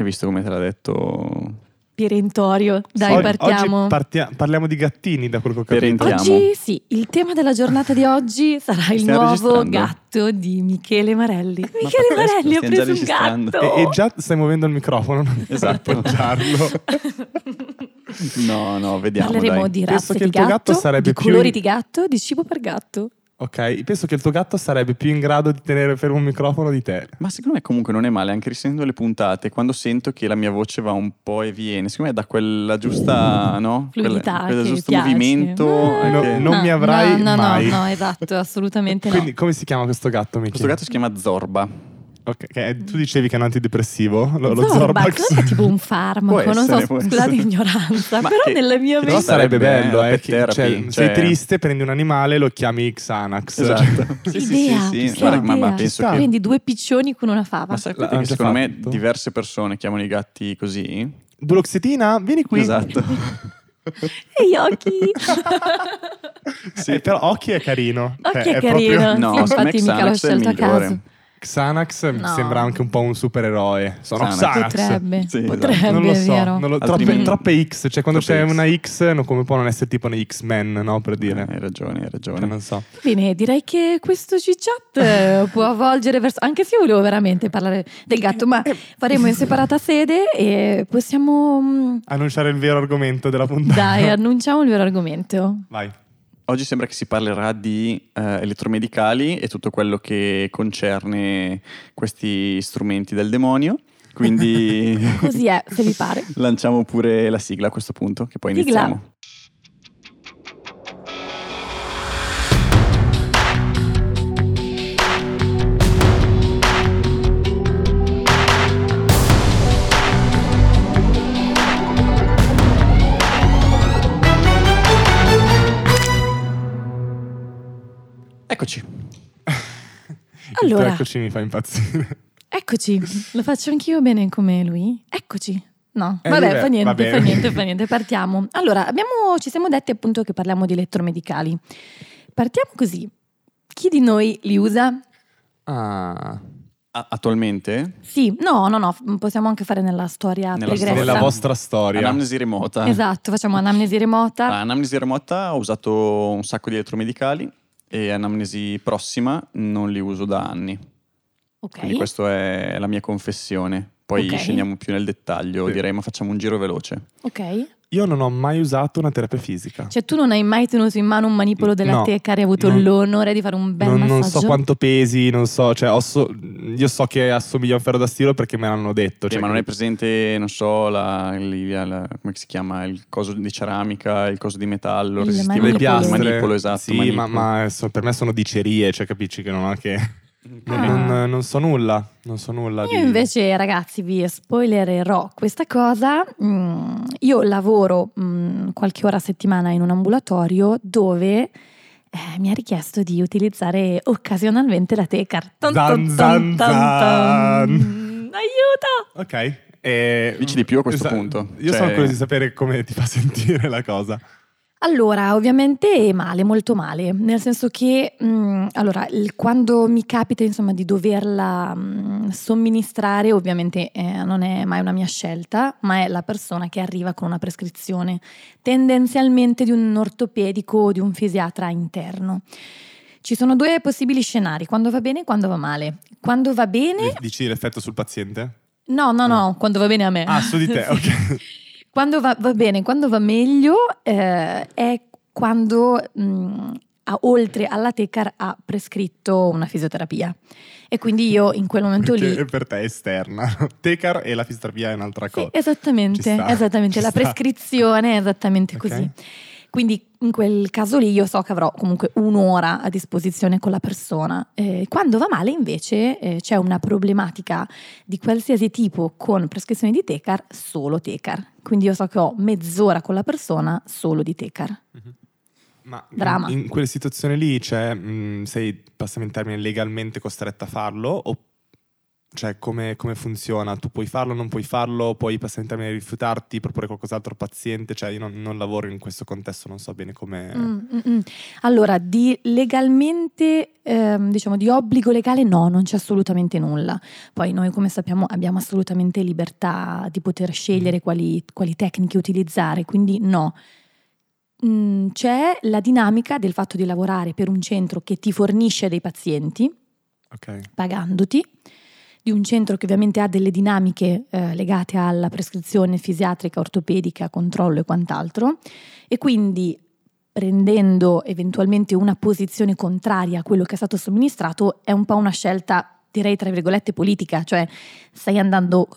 Hai visto come te l'ha detto? Perentorio. Dai, oggi, partiamo. Oggi parliamo di gattini, da quel che ho capito. Oggi sì, il tema della giornata di oggi sarà il nuovo gatto di Michele Marelli. Michele Marelli ha preso un gatto. E già stai muovendo il microfono, non esatto. No, vediamo. Parleremo dai. Di razze di gatto, gatto sarebbe di colori di gatto, di cibo per gatto. Ok, penso che il tuo gatto sarebbe più in grado di tenere fermo un microfono di te. Ma secondo me comunque non è male, anche risentendo le puntate, quando sento che la mia voce va un po' e viene, secondo me da quella giusta, no? Fluidità, quel giusto piace. Movimento. Non mi avrai mai. No, esatto, assolutamente no. Quindi come si chiama questo gatto, Michele? Questo gatto si chiama Zorba. Okay, tu dicevi che è un antidepressivo, lo Zorbax è tipo un farmaco, essere, non so, scusate l'ignoranza, però che, nella mia mente sarebbe bello, cioè, sei triste, prendi un animale e lo chiami Xanax. Esatto. Sì, ma penso che prendi due piccioni con una fava. Ma sai che secondo me diverse persone chiamano i gatti così? Duloxetina, vieni qui. Esatto. E Occhi. Sì, però Occhi è carino. Occhi è carino. No, infatti mica l'ho scelto a caso. Xanax mi sembra anche un po' un supereroe. Sono Xanax. Potrebbe, non lo so. Vero. Non lo, troppe X, cioè quando troppe c'è X. Una X non, come può non essere tipo nei X-Men, no? Per dire. Hai ragione. Non so. Bene, direi che questo chit-chat può avvolgere verso. Anche se io volevo veramente parlare del gatto, ma faremo in separata sede e possiamo annunciare il vero argomento della puntata. Dai, annunciamo il vero argomento. Vai. Oggi sembra che si parlerà di elettromedicali e tutto quello che concerne questi strumenti del demonio, quindi così è, se vi pare. Lanciamo pure la sigla a questo punto, che poi sigla. Iniziamo. Eccoci. Allora, eccoci mi fa impazzire. Eccoci, lo faccio anch'io bene come lui. Eccoci. No, vabbè, fa niente, partiamo. Allora, ci siamo detti appunto che parliamo di elettromedicali. Partiamo così. Chi di noi li usa? Attualmente? Sì, no, possiamo anche fare nella storia pregressa. Nella vostra storia. Anamnesi remota. Esatto, facciamo anamnesi remota. Anamnesi remota, ho usato un sacco di elettromedicali. E anamnesi prossima non li uso da anni. Okay. Quindi questa è la mia confessione. Poi scendiamo più nel dettaglio, direi, ma facciamo un giro veloce. Ok. Io non ho mai usato una terapia fisica. Cioè tu non hai mai tenuto in mano un manipolo della Tecar e hai avuto l'onore di fare un bel massaggio? Non so quanto pesi, non so, cioè io so che assomiglia a un ferro da stiro perché me l'hanno detto. Cioè, ma non è presente, non so, come si chiama, il coso di ceramica, il coso di metallo, il resistente, le piastre. Il manipolo, esatto. Sì, manipolo. ma per me sono dicerie, cioè capisci che non ho che... Non so nulla. Io invece, ragazzi, vi spoilererò questa cosa. Io lavoro qualche ora a settimana in un ambulatorio dove mi ha richiesto di utilizzare occasionalmente la Tecar. Aiuto! Ok. Dici di più a questo punto. Io sono curioso di sapere come ti fa sentire la cosa. Allora, ovviamente male, molto male, nel senso che quando mi capita insomma di doverla somministrare, ovviamente non è mai una mia scelta, ma è la persona che arriva con una prescrizione, tendenzialmente di un ortopedico o di un fisiatra interno. Ci sono due possibili scenari, quando va bene e quando va male. Quando va bene… Dici l'effetto sul paziente? No, quando va bene a me. Ah, su di te, ok. Quando va bene, quando va meglio è quando oltre alla Tecar ha prescritto una fisioterapia e quindi io in quel momento perché lì… Per te è esterna, Tecar e la fisioterapia è un'altra cosa. Sì, esattamente, la prescrizione è esattamente così. Quindi in quel caso lì io so che avrò comunque un'ora a disposizione con la persona. Quando va male invece c'è una problematica di qualsiasi tipo con prescrizione di Tecar, solo Tecar. Quindi io so che ho mezz'ora con la persona solo di Tecar. Mm-hmm. Ma Drama. In quelle situazioni lì sei, passami in termini, legalmente costretta a farlo o Cioè, come funziona? Tu puoi farlo, non puoi farlo, puoi passare in termini di rifiutarti, proporre qualcos'altro al paziente? Cioè, io non lavoro in questo contesto, non so bene come... Allora, di legalmente, diciamo, di obbligo legale no, non c'è assolutamente nulla. Poi noi, come sappiamo, abbiamo assolutamente libertà di poter scegliere quali tecniche utilizzare, quindi no. C'è la dinamica del fatto di lavorare per un centro che ti fornisce dei pazienti, okay, pagandoti, di un centro che ovviamente ha delle dinamiche legate alla prescrizione fisiatrica, ortopedica, controllo e quant'altro, e quindi prendendo eventualmente una posizione contraria a quello che è stato somministrato è un po' una scelta, direi tra virgolette, politica, cioè stai andando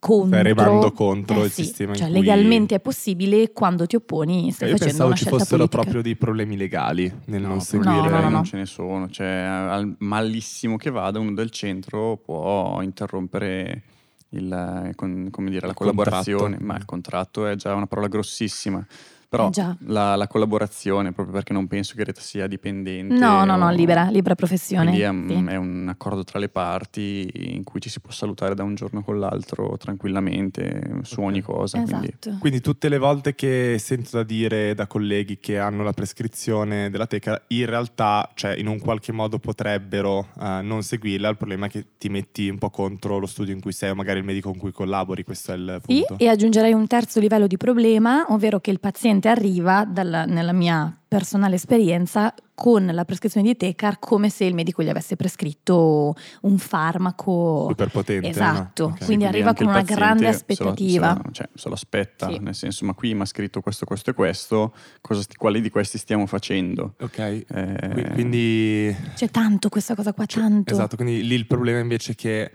contro, stai arrivando contro il sì, sistema, cioè in cui... legalmente è possibile, quando ti opponi stai facendo una scelta politica. Io pensavo ci fossero proprio dei problemi legali nel non seguire. No. Non ce ne sono, cioè al malissimo che vada uno del centro può interrompere la collaborazione, contratto. Ma il contratto è già una parola grossissima. Però la collaborazione, proprio perché non penso che Greta sia dipendente. No, libera professione. È un accordo tra le parti in cui ci si può salutare da un giorno con l'altro tranquillamente su ogni cosa. Esatto. Quindi tutte le volte che sento da dire da colleghi che hanno la prescrizione della Tecar, in realtà, cioè, in un qualche modo potrebbero non seguirla, il problema è che ti metti un po' contro lo studio in cui sei o magari il medico con cui collabori, questo è il punto. Sì, e aggiungerei un terzo livello di problema, ovvero che il paziente arriva, nella mia personale esperienza, con la prescrizione di Tecar come se il medico gli avesse prescritto un farmaco super potente. Esatto, no? Okay. Quindi arriva con una grande aspettativa. Se lo aspetta, sì. Nel senso, ma qui mi ha scritto questo e questo, quali di questi stiamo facendo? Ok, quindi... C'è tanto questa cosa qua, tanto. Esatto, quindi lì il problema invece è che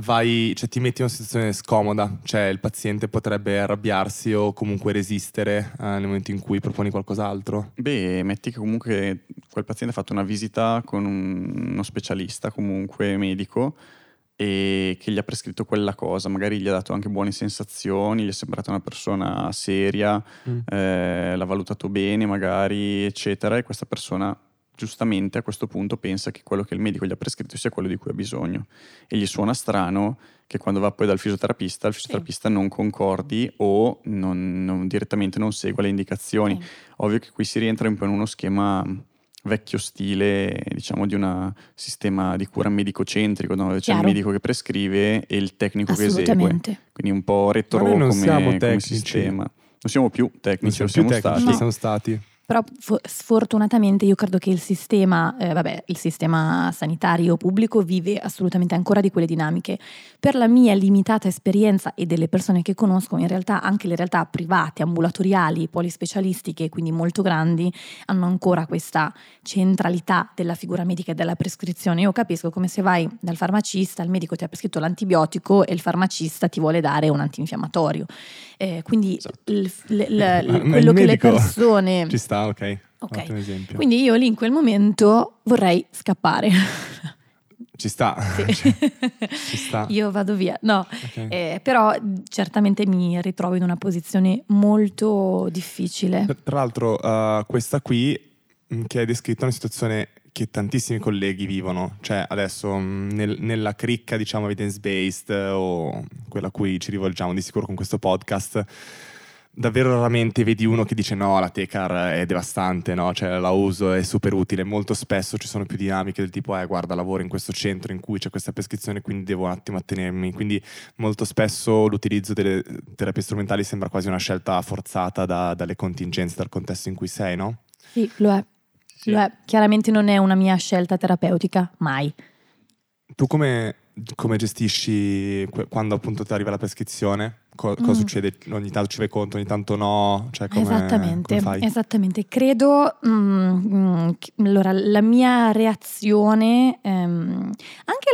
vai, cioè ti metti in una situazione scomoda, cioè il paziente potrebbe arrabbiarsi o comunque resistere nel momento in cui proponi qualcos'altro. Beh, metti che comunque quel paziente ha fatto una visita con uno specialista, comunque medico, e che gli ha prescritto quella cosa, magari gli ha dato anche buone sensazioni, gli è sembrata una persona seria, l'ha valutato bene magari, eccetera, e questa persona giustamente a questo punto pensa che quello che il medico gli ha prescritto sia quello di cui ha bisogno, e gli suona strano che quando va poi dal fisioterapista, il fisioterapista non concordi o non direttamente non segua le indicazioni. Ovvio che qui si rientra un po' in uno schema vecchio stile, diciamo, di un sistema di cura medico-centrico, no? C'è il medico che prescrive e il tecnico che esegue, quindi un po' retro come sistema. Non siamo più tecnici, siamo stati. Però sfortunatamente io credo che il sistema sanitario pubblico vive assolutamente ancora di quelle dinamiche. Per la mia limitata esperienza e delle persone che conosco, in realtà anche le realtà private, ambulatoriali, polispecialistiche, quindi molto grandi, hanno ancora questa centralità della figura medica e della prescrizione. Io capisco, come se vai dal farmacista, il medico ti ha prescritto l'antibiotico e il farmacista ti vuole dare un antinfiammatorio. Quindi esatto. Quello che le persone... Ci sta. Okay. Quindi io lì in quel momento vorrei scappare. Ci sta, sì. Ci sta. Io vado via, no. Okay. Però certamente mi ritrovo in una posizione molto difficile. Tra l'altro questa qui che hai descritto è una situazione che tantissimi colleghi vivono, cioè adesso nella cricca, diciamo, evidence-based o quella a cui ci rivolgiamo di sicuro con questo podcast, davvero raramente vedi uno che dice no, la Tecar è devastante, no? Cioè, la uso, è super utile. Molto spesso ci sono più dinamiche del tipo guarda, lavoro in questo centro in cui c'è questa prescrizione, quindi devo un attimo attenermi. Quindi molto spesso l'utilizzo delle terapie strumentali sembra quasi una scelta forzata dalle contingenze, dal contesto in cui sei, no? Sì, lo è. Sì. Lo è. Chiaramente non è una mia scelta terapeutica, mai. Tu come gestisci quando appunto ti arriva la prescrizione? Cosa succede? Ogni tanto ci vai contro, ogni tanto no? Cioè, Esattamente. Credo, allora, la mia reazione, anche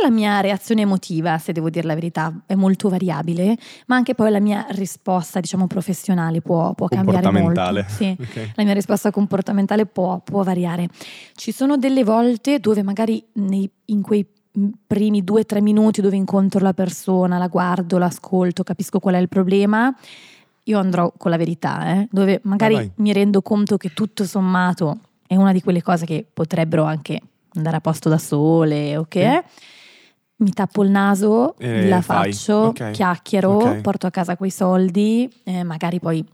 la mia reazione emotiva, se devo dire la verità, è molto variabile, ma anche poi la mia risposta, diciamo, professionale può cambiare molto. Sì. Okay. La mia risposta comportamentale può variare. Ci sono delle volte dove magari in quei primi 2-3 minuti dove incontro la persona, la guardo, l'ascolto, capisco qual è il problema, io andrò con la verità, dove magari mi rendo conto che tutto sommato è una di quelle cose che potrebbero anche andare a posto da sole, ok? mi tappo il naso, la faccio, okay, chiacchiero, okay, porto a casa quei soldi, magari poi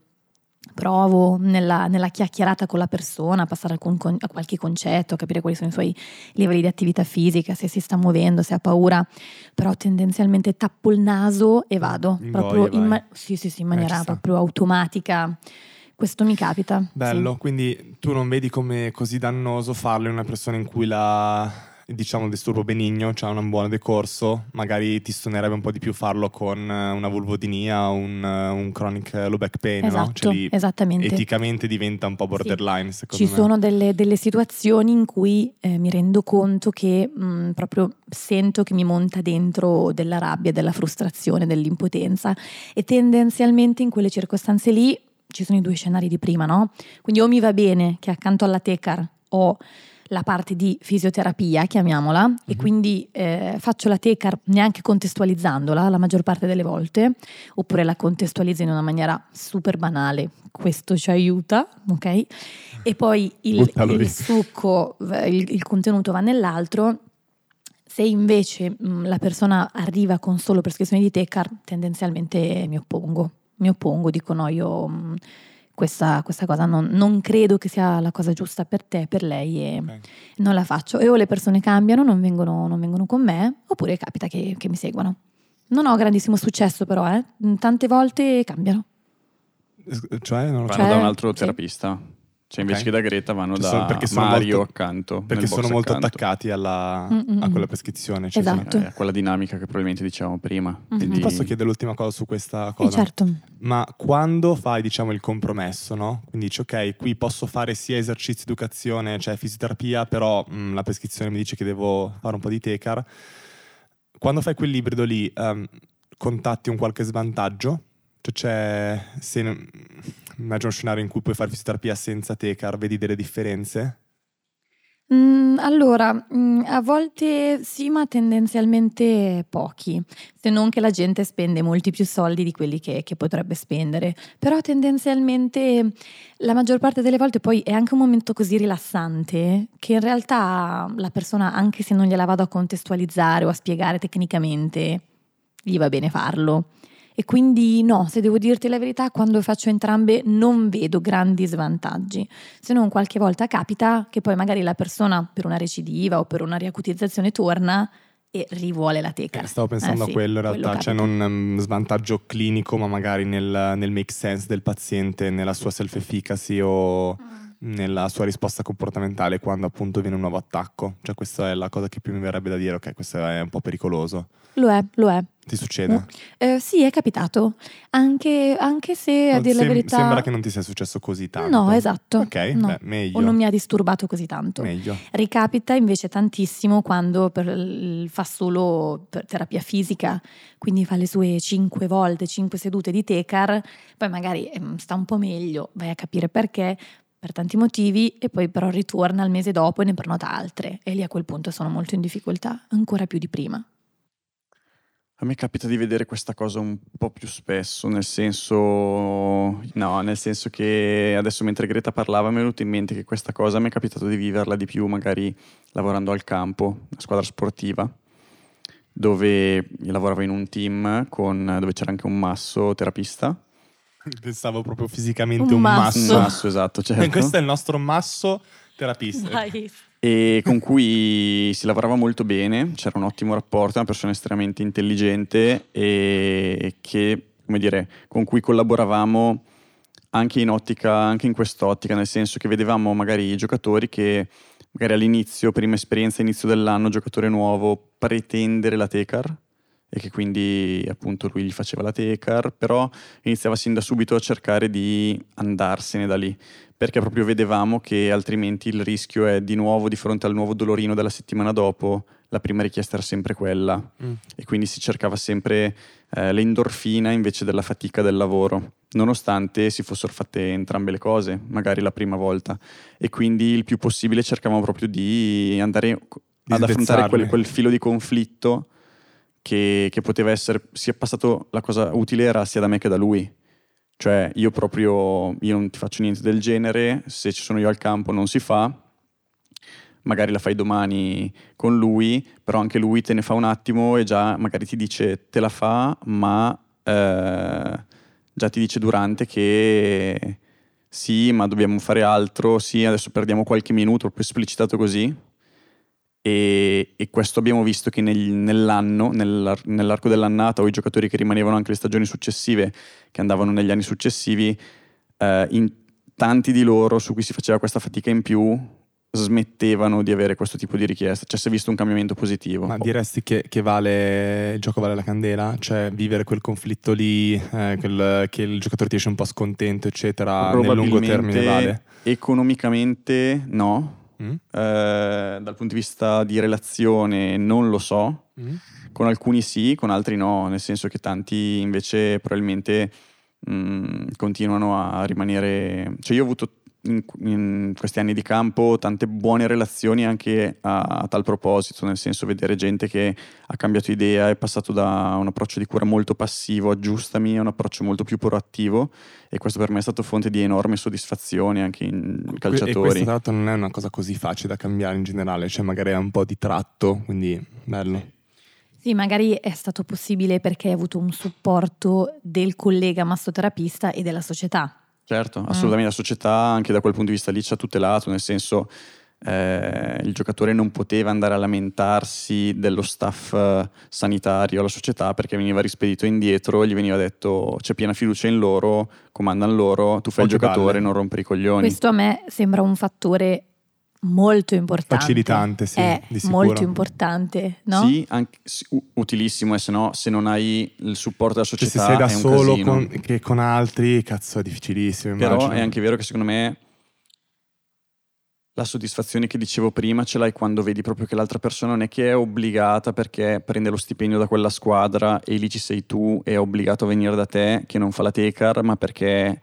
provo nella chiacchierata con la persona a passare a qualche concetto, a capire quali sono i suoi livelli di attività fisica, se si sta muovendo, se ha paura, però tendenzialmente tappo il naso e vado proprio in maniera proprio automatica. Questo mi capita. Bello, sì. Quindi tu non vedi come è così dannoso farlo in una persona in cui diciamo il disturbo benigno, cioè un buon decorso, magari ti stonerebbe un po' di più farlo con una vulvodinia, un chronic low back pain, esatto, no? Cioè lì esattamente. Eticamente diventa un po' borderline, sì, secondo me. Ci sono delle situazioni in cui mi rendo conto che proprio sento che mi monta dentro della rabbia, della frustrazione, dell'impotenza, e tendenzialmente in quelle circostanze lì ci sono i due scenari di prima, no? Quindi o mi va bene che accanto alla Tecar ho la parte di fisioterapia, chiamiamola, mm-hmm, e quindi faccio la Tecar neanche contestualizzandola la maggior parte delle volte, oppure la contestualizzo in una maniera super banale, questo ci aiuta, ok? E poi il succo, il contenuto va nell'altro. Se invece la persona arriva con solo prescrizioni di Tecar, tendenzialmente mi oppongo, dico no, io... Questa cosa non credo che sia la cosa giusta per te, per lei, e okay, non la faccio. E o le persone cambiano, non vengono con me, oppure capita che mi seguono. Non ho grandissimo successo, però tante volte cambiano. Cioè non lo vanno da un altro terapista. Sì. Cioè invece okay, che da Greta vanno da Mario molto, accanto. Perché sono molto attaccati a quella prescrizione, cioè esatto, a quella dinamica che probabilmente dicevamo prima. Mm-hmm. Posso chiedere l'ultima cosa su questa cosa? Certo. Ma quando fai, diciamo, il compromesso, no? Quindi dici ok, qui posso fare sia esercizi, educazione, cioè fisioterapia, però la prescrizione mi dice che devo fare un po' di Tecar. Quando fai quell'ibrido lì, contatti un qualche svantaggio? Cioè immagino uno scenario in cui puoi fare fisioterapia senza Tecar, vedi delle differenze? Allora, a volte sì, ma tendenzialmente pochi, se non che la gente spende molti più soldi di quelli che potrebbe spendere, però tendenzialmente la maggior parte delle volte poi è anche un momento così rilassante che in realtà la persona, anche se non gliela vado a contestualizzare o a spiegare tecnicamente, gli va bene farlo. E quindi no, se devo dirti la verità, quando faccio entrambe non vedo grandi svantaggi, se non qualche volta capita che poi magari la persona per una recidiva o per una riacutizzazione torna e rivuole la Tecar. Stavo pensando a quello in realtà, cioè non svantaggio clinico, ma magari nel make sense del paziente, nella sua self-efficacy o nella sua risposta comportamentale quando appunto viene un nuovo attacco. Cioè questa è la cosa che più mi verrebbe da dire, ok, questo è un po' pericoloso. Lo è. Ti succede? Sì, è capitato, anche se a dire la verità sembra che non ti sia successo così tanto. No, esatto. Ok, no. Beh, meglio. O non mi ha disturbato così tanto. Meglio. Ricapita invece tantissimo quando fa solo per terapia fisica, quindi fa le sue 5 sedute di Tecar, poi magari sta un po' meglio, vai a capire perché, per tanti motivi, e poi però ritorna il mese dopo e ne prenota altre, e lì a quel punto sono molto in difficoltà, ancora più di prima. A me capita di vedere questa cosa un po' più spesso, nel senso che adesso mentre Greta parlava mi è venuto in mente che questa cosa mi è capitato di viverla di più magari lavorando al campo, una squadra sportiva, dove io lavoravo in un team dove c'era anche un masso terapista. Pensavo proprio fisicamente un masso. Un masso, esatto, certo. E questo è il nostro masso terapista. Nice. E con cui si lavorava molto bene, c'era un ottimo rapporto, una persona estremamente intelligente e che, come dire, con cui collaboravamo anche in quest'ottica, nel senso che vedevamo magari i giocatori che magari all'inizio, prima esperienza, inizio dell'anno, giocatore nuovo, pretendere la Tecar, e che quindi appunto lui gli faceva la Tecar, però iniziava sin da subito a cercare di andarsene da lì, perché proprio vedevamo che altrimenti il rischio è di nuovo di fronte al nuovo dolorino della settimana dopo, la prima richiesta era sempre quella, e quindi si cercava sempre l'endorfina invece della fatica del lavoro, nonostante si fossero fatte entrambe le cose, magari la prima volta, e quindi il più possibile cercavamo proprio di andare ad affrontare quel filo di conflitto che poteva essere, sia passato, la cosa utile era sia da me che da lui, cioè io non ti faccio niente del genere, se ci sono io al campo non si fa, magari la fai domani con lui, però anche lui te ne fa un attimo e già magari ti dice te la fa, ma già ti dice durante che sì, ma dobbiamo fare altro, sì, adesso perdiamo qualche minuto, proprio esplicitato così. E questo abbiamo visto che nell'arco dell'annata, o i giocatori che rimanevano anche le stagioni successive, che andavano negli anni successivi, in tanti di loro su cui si faceva questa fatica in più smettevano di avere questo tipo di richiesta. Cioè si è visto un cambiamento positivo. Ma diresti che vale il gioco vale la candela? Cioè vivere quel conflitto lì, che il giocatore ti esce un po' scontento eccetera, nel lungo termine vale? Economicamente no. Dal punto di vista di relazione non lo so. Con alcuni sì, con altri no, nel senso che tanti invece probabilmente continuano a rimanere. Cioè io ho avuto in questi anni di campo tante buone relazioni anche a tal proposito, nel senso vedere gente che ha cambiato idea, è passato da un approccio di cura molto passivo, aggiustami, a un approccio molto più proattivo, e questo per me è stato fonte di enorme soddisfazione anche in calciatori. E questo tra l'altro non è una cosa così facile da cambiare in generale, cioè magari è un po' di tratto, quindi bello. Sì, magari è stato possibile perché hai avuto un supporto del collega massoterapista e della società. Certo, assolutamente. La società anche da quel punto di vista lì ci ha tutelato, nel senso il giocatore non poteva andare a lamentarsi dello staff sanitario alla società, perché veniva rispedito indietro e gli veniva detto c'è piena fiducia in loro, comandano loro, tu fai il giocatore, non rompere i coglioni. Questo a me sembra un fattore molto importante. Facilitante, sì, è di sicuro. Molto importante, no? Sì, anche, utilissimo, e se no, se non hai il supporto della società, se sei da è un solo casino. Che con altri, cazzo, è difficilissimo. Però immagino. È anche vero che secondo me la soddisfazione che dicevo prima ce l'hai quando vedi proprio che l'altra persona non è che è obbligata perché prende lo stipendio da quella squadra e lì ci sei tu e è obbligato a venire da te, che non fa la Tecar, ma perché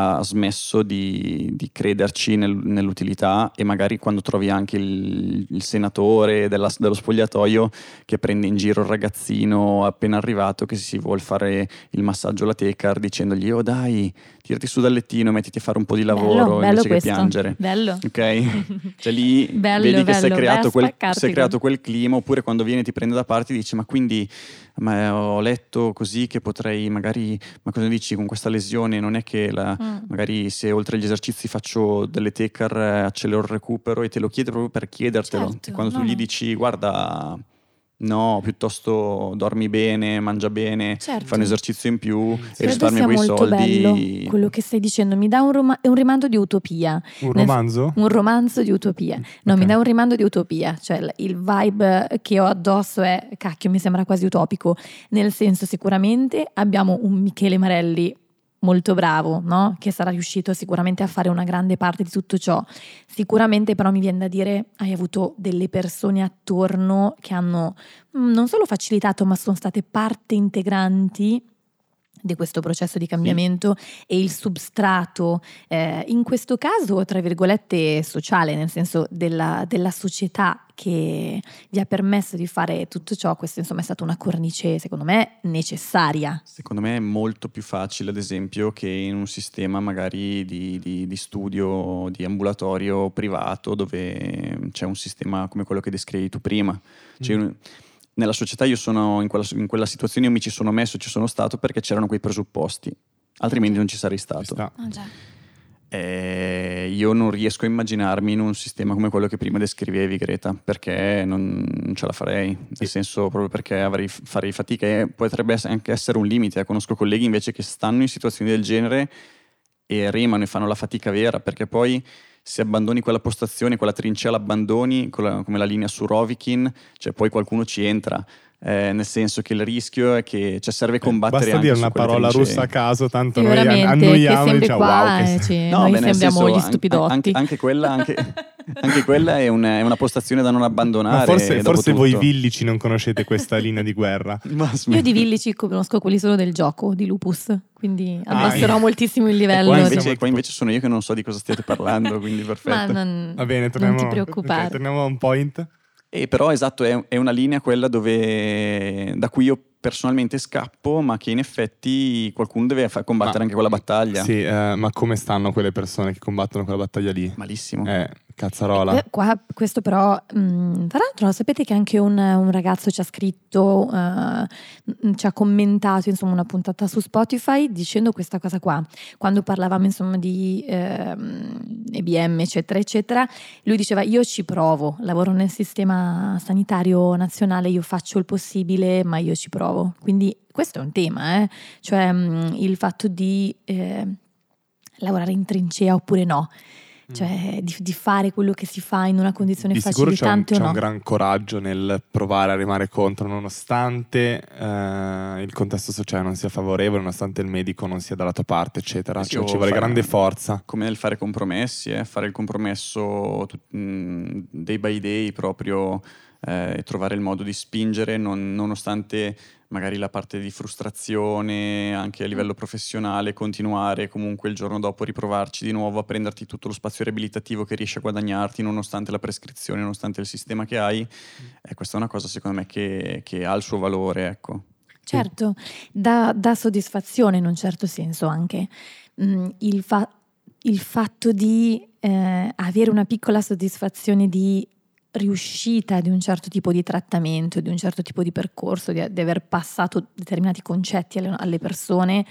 ha smesso di crederci nell'utilità. E magari quando trovi anche il senatore dello spogliatoio che prende in giro il ragazzino appena arrivato che si vuol fare il massaggio alla Tecar dicendogli oh dai, tirati su dal lettino, mettiti a fare un po' di lavoro, bello, invece bello che questo. Piangere. Bello. Ok? Cioè lì bello, vedi che si è creato quel clima. Oppure quando viene ti prende da parte e dice ma quindi ma ho letto così che potrei magari, ma cosa dici con questa lesione, non è che magari se oltre gli esercizi faccio delle Tecar accelero il recupero, e te lo chiede proprio per chiedertelo. Certo, e quando tu gli dici guarda no, piuttosto dormi bene, mangia bene, certo, fai un esercizio in più, sì, e risparmia quei soldi. Bello quello che stai dicendo, mi dà un rimando di utopia. Un romanzo di utopia. No, okay. Mi dà un rimando di utopia, cioè il vibe che ho addosso è cacchio, mi sembra quasi utopico, nel senso sicuramente abbiamo un Michele Marelli molto bravo, no? Che sarà riuscito sicuramente a fare una grande parte di tutto ciò. Sicuramente però mi viene da dire hai avuto delle persone attorno che hanno non solo facilitato ma sono state parte integranti di questo processo di cambiamento, sì. E il substrato in questo caso tra virgolette sociale, nel senso della società che vi ha permesso di fare tutto ciò. Questo insomma è stata una cornice secondo me necessaria. Secondo me è molto più facile ad esempio che in un sistema magari di studio, di ambulatorio privato, dove c'è un sistema come quello che descrivi tu prima. Cioè, nella società io sono in quella situazione, io mi ci sono messo, ci sono stato perché c'erano quei presupposti, altrimenti non ci sarei stato. Io non riesco a immaginarmi in un sistema come quello che prima descrivevi, Greta, perché non ce la farei, nel senso proprio perché farei fatica, e potrebbe anche essere un limite. Conosco colleghi invece che stanno in situazioni del genere e remano e fanno la fatica vera, perché poi se abbandoni quella postazione, quella trincea l'abbandoni, come la linea Surovikin, cioè poi qualcuno ci entra, nel senso che il rischio è che serve combattere anche su quelle trincee. Basta dire una parola russa a caso, tanto noi annoiamo e diciamo wow. Noi sembriamo gli stupidotti. Anche quella è una postazione da non abbandonare. Ma forse voi villici non conoscete questa linea di guerra. Io di villici conosco quelli solo del gioco di Lupus, quindi abbasserò moltissimo il livello. Qua invece sono io che non so di cosa stiate parlando, quindi perfetto. Va bene, torniamo, non ti preoccupare. Okay, torniamo a un point. E però esatto, è una linea quella da cui io personalmente scappo, ma che in effetti qualcuno deve combattere anche quella battaglia. Sì, ma come stanno quelle persone che combattono quella battaglia lì? Malissimo. Cazzarola. Qua, questo però, tra l'altro sapete che anche un ragazzo ci ha scritto, ci ha commentato insomma una puntata su Spotify dicendo questa cosa qua, quando parlavamo insomma di EBM eccetera eccetera, lui diceva io ci provo, lavoro nel sistema sanitario nazionale, io faccio il possibile ma io ci provo, quindi questo è un tema, cioè il fatto di lavorare in trincea oppure no. Cioè di fare quello che si fa in una condizione di facilitante o no. C'è un gran coraggio nel provare a remare contro, nonostante il contesto sociale non sia favorevole, nonostante il medico non sia dalla tua parte eccetera, cioè, ci vuole grande forza. Come nel fare compromessi, fare il compromesso day by day proprio, trovare il modo di spingere nonostante magari la parte di frustrazione anche a livello professionale, continuare comunque il giorno dopo, riprovarci di nuovo a prenderti tutto lo spazio riabilitativo che riesci a guadagnarti nonostante la prescrizione, nonostante il sistema che hai. Questa è una cosa secondo me che ha il suo valore, ecco. Certo, dà soddisfazione in un certo senso anche il fatto di avere una piccola soddisfazione di riuscita di un certo tipo di trattamento, di un certo tipo di percorso, di aver passato determinati concetti alle persone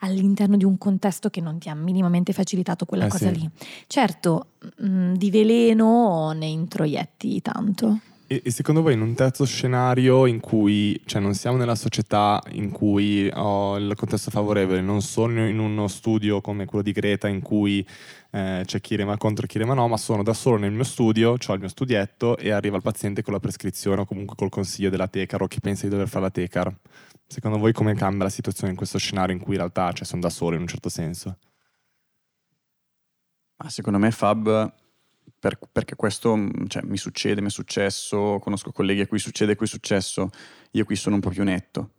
all'interno di un contesto che non ti ha minimamente facilitato quella cosa sì. Lì. Certo, di veleno ne introietti tanto. E secondo voi in un terzo scenario in cui, cioè, non siamo nella società in cui ho il contesto favorevole, non sono in uno studio come quello di Greta in cui c'è chi rema contro e chi rema no, ma sono da solo nel mio studio, ho il mio studietto e arriva il paziente con la prescrizione o comunque col consiglio della Tecar o chi pensa di dover fare la Tecar, secondo voi come cambia la situazione in questo scenario in cui in realtà, cioè, sono da solo in un certo senso? Ma secondo me Fab... Perché questo, cioè, mi succede, mi è successo, conosco colleghi a cui succede, a cui è successo, io qui sono un po' più netto,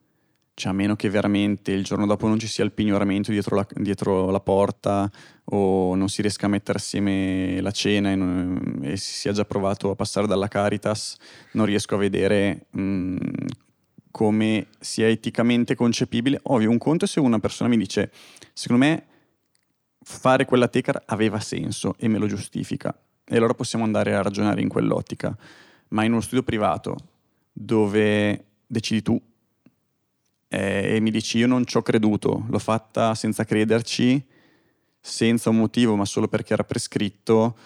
cioè a meno che veramente il giorno dopo non ci sia il pignoramento dietro la porta o non si riesca a mettere assieme la cena e si sia già provato a passare dalla Caritas, non riesco a vedere come sia eticamente concepibile. Ovvio, un conto è se una persona mi dice secondo me fare quella Tecar aveva senso e me lo giustifica, e allora possiamo andare a ragionare in quell'ottica, ma in uno studio privato dove decidi tu e mi dici io non ci ho creduto, l'ho fatta senza crederci, senza un motivo ma solo perché era prescritto,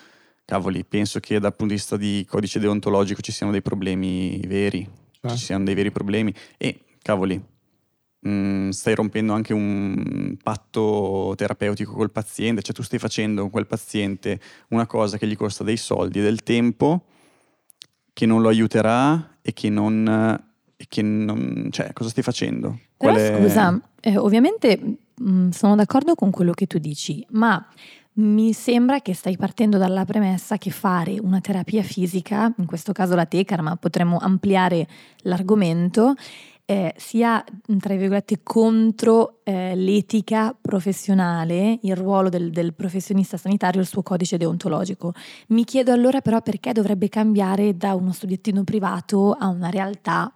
cavoli, penso che dal punto di vista di codice deontologico ci siano dei problemi veri, ci siano dei veri problemi e cavoli, stai rompendo anche un patto terapeutico col paziente, cioè tu stai facendo con quel paziente una cosa che gli costa dei soldi e del tempo, che non lo aiuterà e che non cioè cosa stai facendo? Però scusa, ovviamente sono d'accordo con quello che tu dici, ma mi sembra che stai partendo dalla premessa che fare una terapia fisica, in questo caso la Tecar, ma potremmo ampliare l'argomento, sia tra virgolette contro l'etica professionale, il ruolo del professionista sanitario, il suo codice deontologico. Mi chiedo allora però perché dovrebbe cambiare da uno studiettino privato a una realtà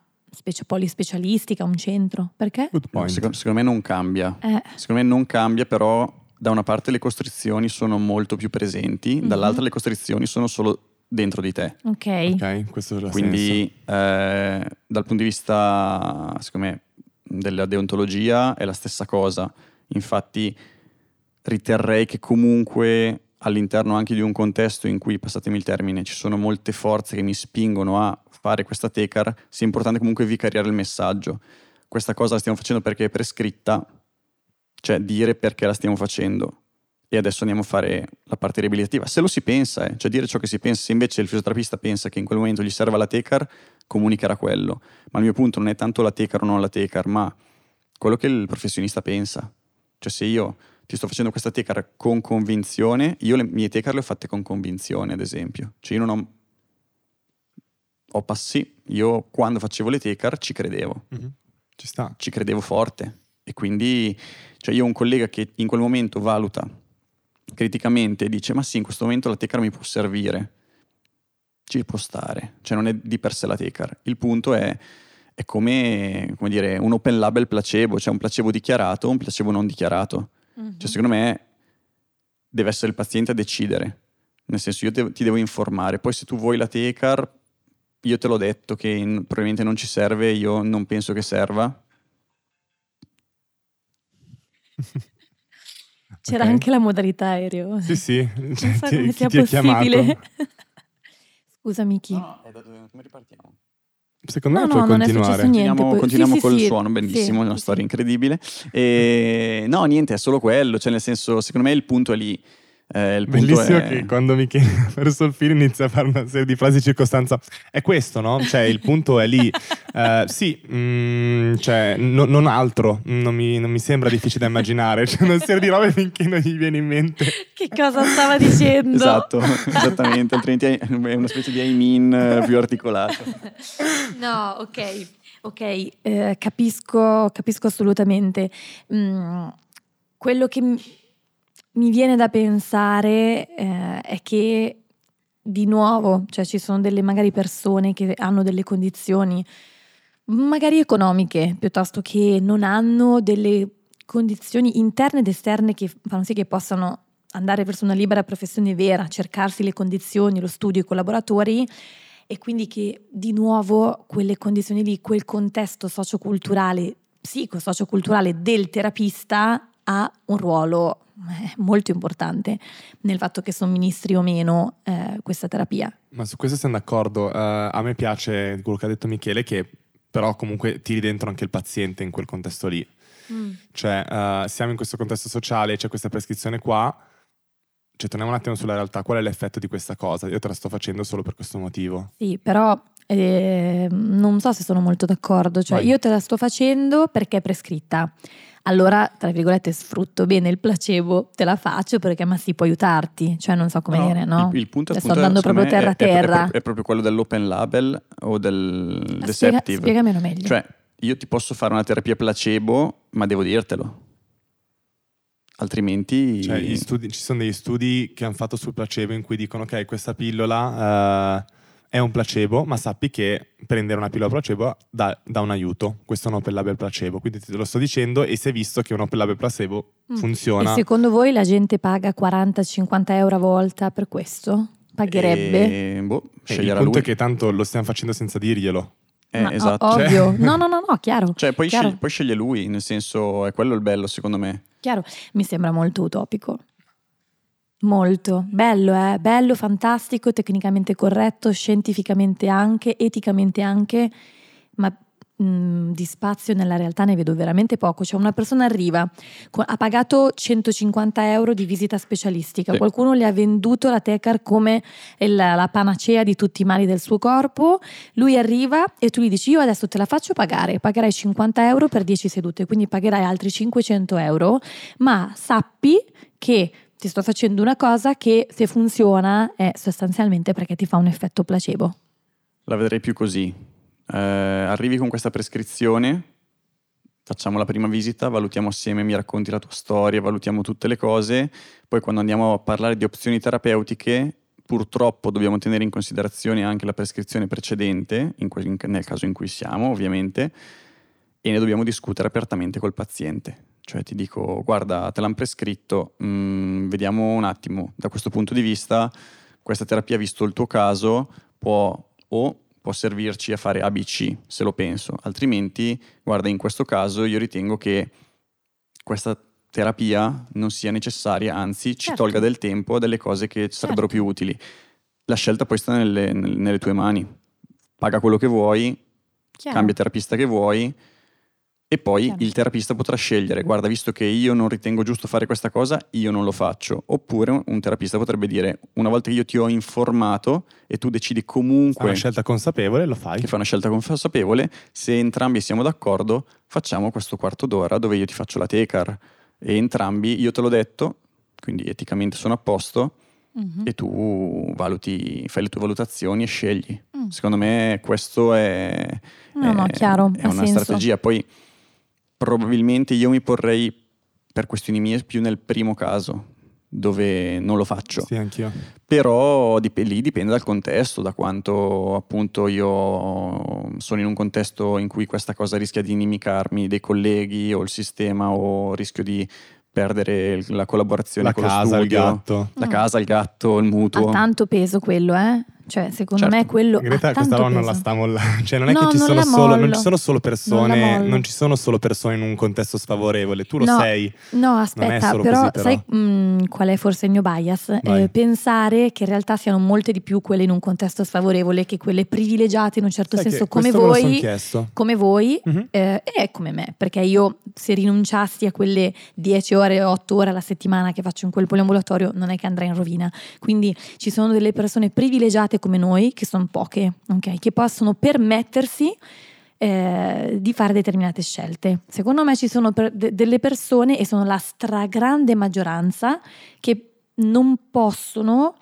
polispecialistica, un centro, perché? Secondo me non cambia, secondo me non cambia, però da una parte le costrizioni sono molto più presenti, dall'altra le costrizioni sono solo dentro di te. Ok, questo è quindi dal punto di vista secondo me della deontologia è la stessa cosa, infatti riterrei che comunque all'interno anche di un contesto in cui, passatemi il termine, ci sono molte forze che mi spingono a fare questa Tecar, sia importante comunque vicariare il messaggio, questa cosa la stiamo facendo perché è prescritta, cioè dire perché la stiamo facendo e adesso andiamo a fare la parte riabilitativa, se lo si pensa, cioè dire ciò che si pensa. Se invece il fisioterapista pensa che in quel momento gli serva la Tecar, comunicherà quello, ma il mio punto non è tanto la Tecar o non la Tecar, ma quello che il professionista pensa, cioè se io ti sto facendo questa Tecar con convinzione, io le mie Tecar le ho fatte con convinzione, ad esempio, cioè io non ho passi, io quando facevo le Tecar ci credevo, ci sta, ci credevo forte, e quindi cioè io ho un collega che in quel momento valuta criticamente, dice ma sì in questo momento la Tecar mi può servire, ci può stare, cioè non è di per sé la Tecar, il punto è come dire un open label placebo, cioè un placebo dichiarato, un placebo non dichiarato, cioè secondo me deve essere il paziente a decidere, Nel senso, io ti devo informare. Poi se tu vuoi la Tecar, io te l'ho detto che probabilmente non ci serve, io non penso che serva. C'era okay. Anche la modalità aereo. Sì, sì. Non so come sia possibile. Scusami, chi? No, da dove ripartiamo? Secondo me puoi continuare. Continuiamo col suono, bellissimo, sì, una storia incredibile. E, no, niente, è solo quello. Cioè, nel senso, secondo me il punto è lì. Il bellissimo è... che quando Michele ha perso il film inizia a fare una serie di frasi circostanza. È questo, no? Cioè il punto è lì. Sì, cioè, non altro. Non mi sembra difficile da immaginare. C'è una serie di robe finché non gli viene in mente che cosa stava dicendo. Esatto, esattamente. Altrimenti è una specie di I mean più articolato. No, ok, capisco assolutamente. Quello che mi viene da pensare è che di nuovo, cioè, ci sono delle magari persone che hanno delle condizioni magari economiche, piuttosto che non hanno delle condizioni interne ed esterne che fanno sì che possano andare verso una libera professione vera, cercarsi le condizioni, lo studio, i collaboratori, e quindi che di nuovo quelle condizioni lì, quel contesto socioculturale, psico-socioculturale del terapista ha un ruolo molto importante nel fatto che somministri o meno questa terapia. Ma su questo siamo d'accordo. A me piace quello che ha detto Michele, che però comunque tiri dentro anche il paziente in quel contesto lì. Cioè siamo in questo contesto sociale, c'è questa prescrizione qua, cioè torniamo un attimo sulla realtà. Qual è l'effetto di questa cosa? Io te la sto facendo solo per questo motivo. Sì, però non so se sono molto d'accordo. Cioè vai. Io te la sto facendo perché è prescritta. Allora, tra virgolette, sfrutto bene il placebo, te la faccio perché ma sì, può aiutarti. Cioè non so come dire, no? Il punto è, cioè, sto andando proprio terra-terra. È proprio quello dell'open label o del deceptive. Spiegamelo meglio. Cioè, io ti posso fare una terapia placebo, ma devo dirtelo. Altrimenti... Cioè, ci sono degli studi che hanno fatto sul placebo in cui dicono, ok, questa pillola... è un placebo, ma sappi che prendere una pillola placebo dà un aiuto. Questo è un open label placebo, quindi te lo sto dicendo e si è visto che un open label placebo funziona. E secondo voi la gente paga 40-50 euro a volta per questo? Pagherebbe? Sceglierà lui. Il punto è che tanto lo stiamo facendo senza dirglielo. Esatto. Ovvio. Cioè... No, chiaro. Cioè poi sceglie lui, nel senso, è quello il bello secondo me. Chiaro, mi sembra molto utopico. Molto, bello, bello, fantastico, tecnicamente corretto, scientificamente anche, eticamente anche, ma di spazio nella realtà ne vedo veramente poco. Cioè una persona arriva, ha pagato 150 euro di visita specialistica, sì. Qualcuno le ha venduto la Tecar come la panacea di tutti i mali del suo corpo, lui arriva e tu gli dici io adesso te la faccio pagare, pagherai 50 euro per 10 sedute, quindi pagherai altri 500 euro, ma sappi che... ti sto facendo una cosa che se funziona è sostanzialmente perché ti fa un effetto placebo. La vedrei più così. Arrivi con questa prescrizione, facciamo la prima visita, valutiamo assieme, mi racconti la tua storia, valutiamo tutte le cose. Poi quando andiamo a parlare di opzioni terapeutiche, purtroppo dobbiamo tenere in considerazione anche la prescrizione precedente, nel caso in cui siamo ovviamente, e ne dobbiamo discutere apertamente col paziente. Cioè ti dico, guarda, te l'hanno prescritto, vediamo un attimo, da questo punto di vista questa terapia, visto il tuo caso, può servirci a fare ABC, se lo penso, altrimenti, guarda, in questo caso io ritengo che questa terapia non sia necessaria, anzi ci tolga del tempo a delle cose che sarebbero più utili. La scelta poi sta nelle tue mani, paga quello che vuoi, cambia terapista che vuoi, e poi il terapista potrà scegliere, guarda, visto che io non ritengo giusto fare questa cosa, io non lo faccio. Oppure un terapista potrebbe dire, una volta che io ti ho informato e tu decidi comunque... Fa una scelta consapevole, lo fai. Che fa una scelta consapevole, se entrambi siamo d'accordo, facciamo questo quarto d'ora dove io ti faccio la Tecar. E entrambi, io te l'ho detto, quindi eticamente sono a posto, e tu valuti, fai le tue valutazioni e scegli. Secondo me questo è... chiaro, è una strategia. Poi... probabilmente io mi porrei per questioni mie più nel primo caso, dove non lo faccio. Sì, anch'io. Però lì dipende dal contesto, da quanto appunto io sono in un contesto in cui questa cosa rischia di inimicarmi dei colleghi o il sistema, o rischio di perdere la collaborazione con lo studio, la casa, il gatto, la casa, il gatto, il mutuo. Ha tanto peso quello, eh? Cioè, secondo me quello Greta, ha tanto questa roba peso. Non la sta mollando. Cioè, non è che ci sono solo, non ci sono solo persone, non ci sono solo persone in un contesto sfavorevole. Tu lo sei. No, aspetta, però sai qual è forse il mio bias? Pensare che in realtà siano molte di più quelle in un contesto sfavorevole che quelle privilegiate in un certo senso, come voi e come me. Perché io, se rinunciassi a quelle 10 ore, 8 ore alla settimana che faccio in quel poliambulatorio, non è che andrei in rovina. Quindi ci sono delle persone privilegiate come noi, che sono poche, okay? Che possono permettersi di fare determinate scelte. Secondo me ci sono delle persone, e sono la stragrande maggioranza, che non possono,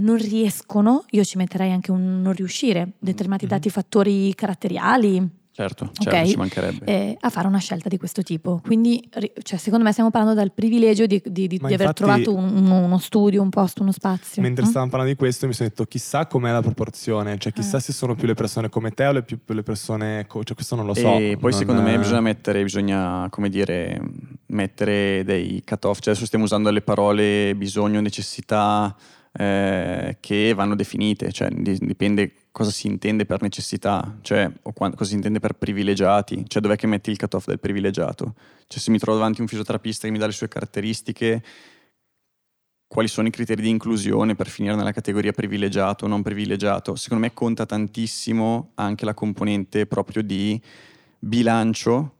non riescono, io ci metterei anche un non riuscire, determinati dati fattori caratteriali. Certo, ci mancherebbe, a fare una scelta di questo tipo. Quindi, cioè, secondo me stiamo parlando dal privilegio di aver trovato uno studio, un posto, uno spazio. Mentre stavamo parlando di questo mi sono detto, chissà com'è la proporzione, cioè chissà se sono più le persone come te o le più le persone, cioè questo non lo so. E poi secondo me bisogna come dire, mettere dei cut off, cioè adesso stiamo usando le parole bisogno, necessità, che vanno definite, cioè dipende cosa si intende per necessità, cioè, o cosa si intende per privilegiati, cioè dov'è che metti il cut off del privilegiato, cioè se mi trovo davanti un fisioterapista che mi dà le sue caratteristiche, quali sono i criteri di inclusione per finire nella categoria privilegiato o non privilegiato? Secondo me conta tantissimo anche la componente proprio di bilancio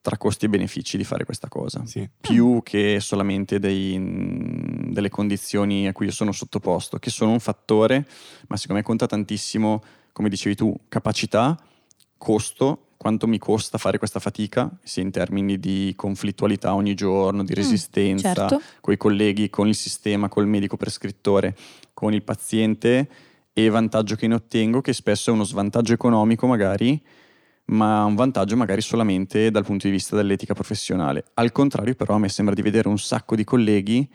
tra costi e benefici di fare questa cosa, più che solamente delle condizioni a cui io sono sottoposto, che sono un fattore, ma secondo me conta tantissimo, come dicevi tu, capacità, costo, quanto mi costa fare questa fatica, sia in termini di conflittualità ogni giorno, di resistenza, coi colleghi, con il sistema, col medico prescrittore, con il paziente, e vantaggio che ne ottengo, che spesso è uno svantaggio economico magari, ma un vantaggio magari solamente dal punto di vista dell'etica professionale. Al contrario, però, a me sembra di vedere un sacco di colleghi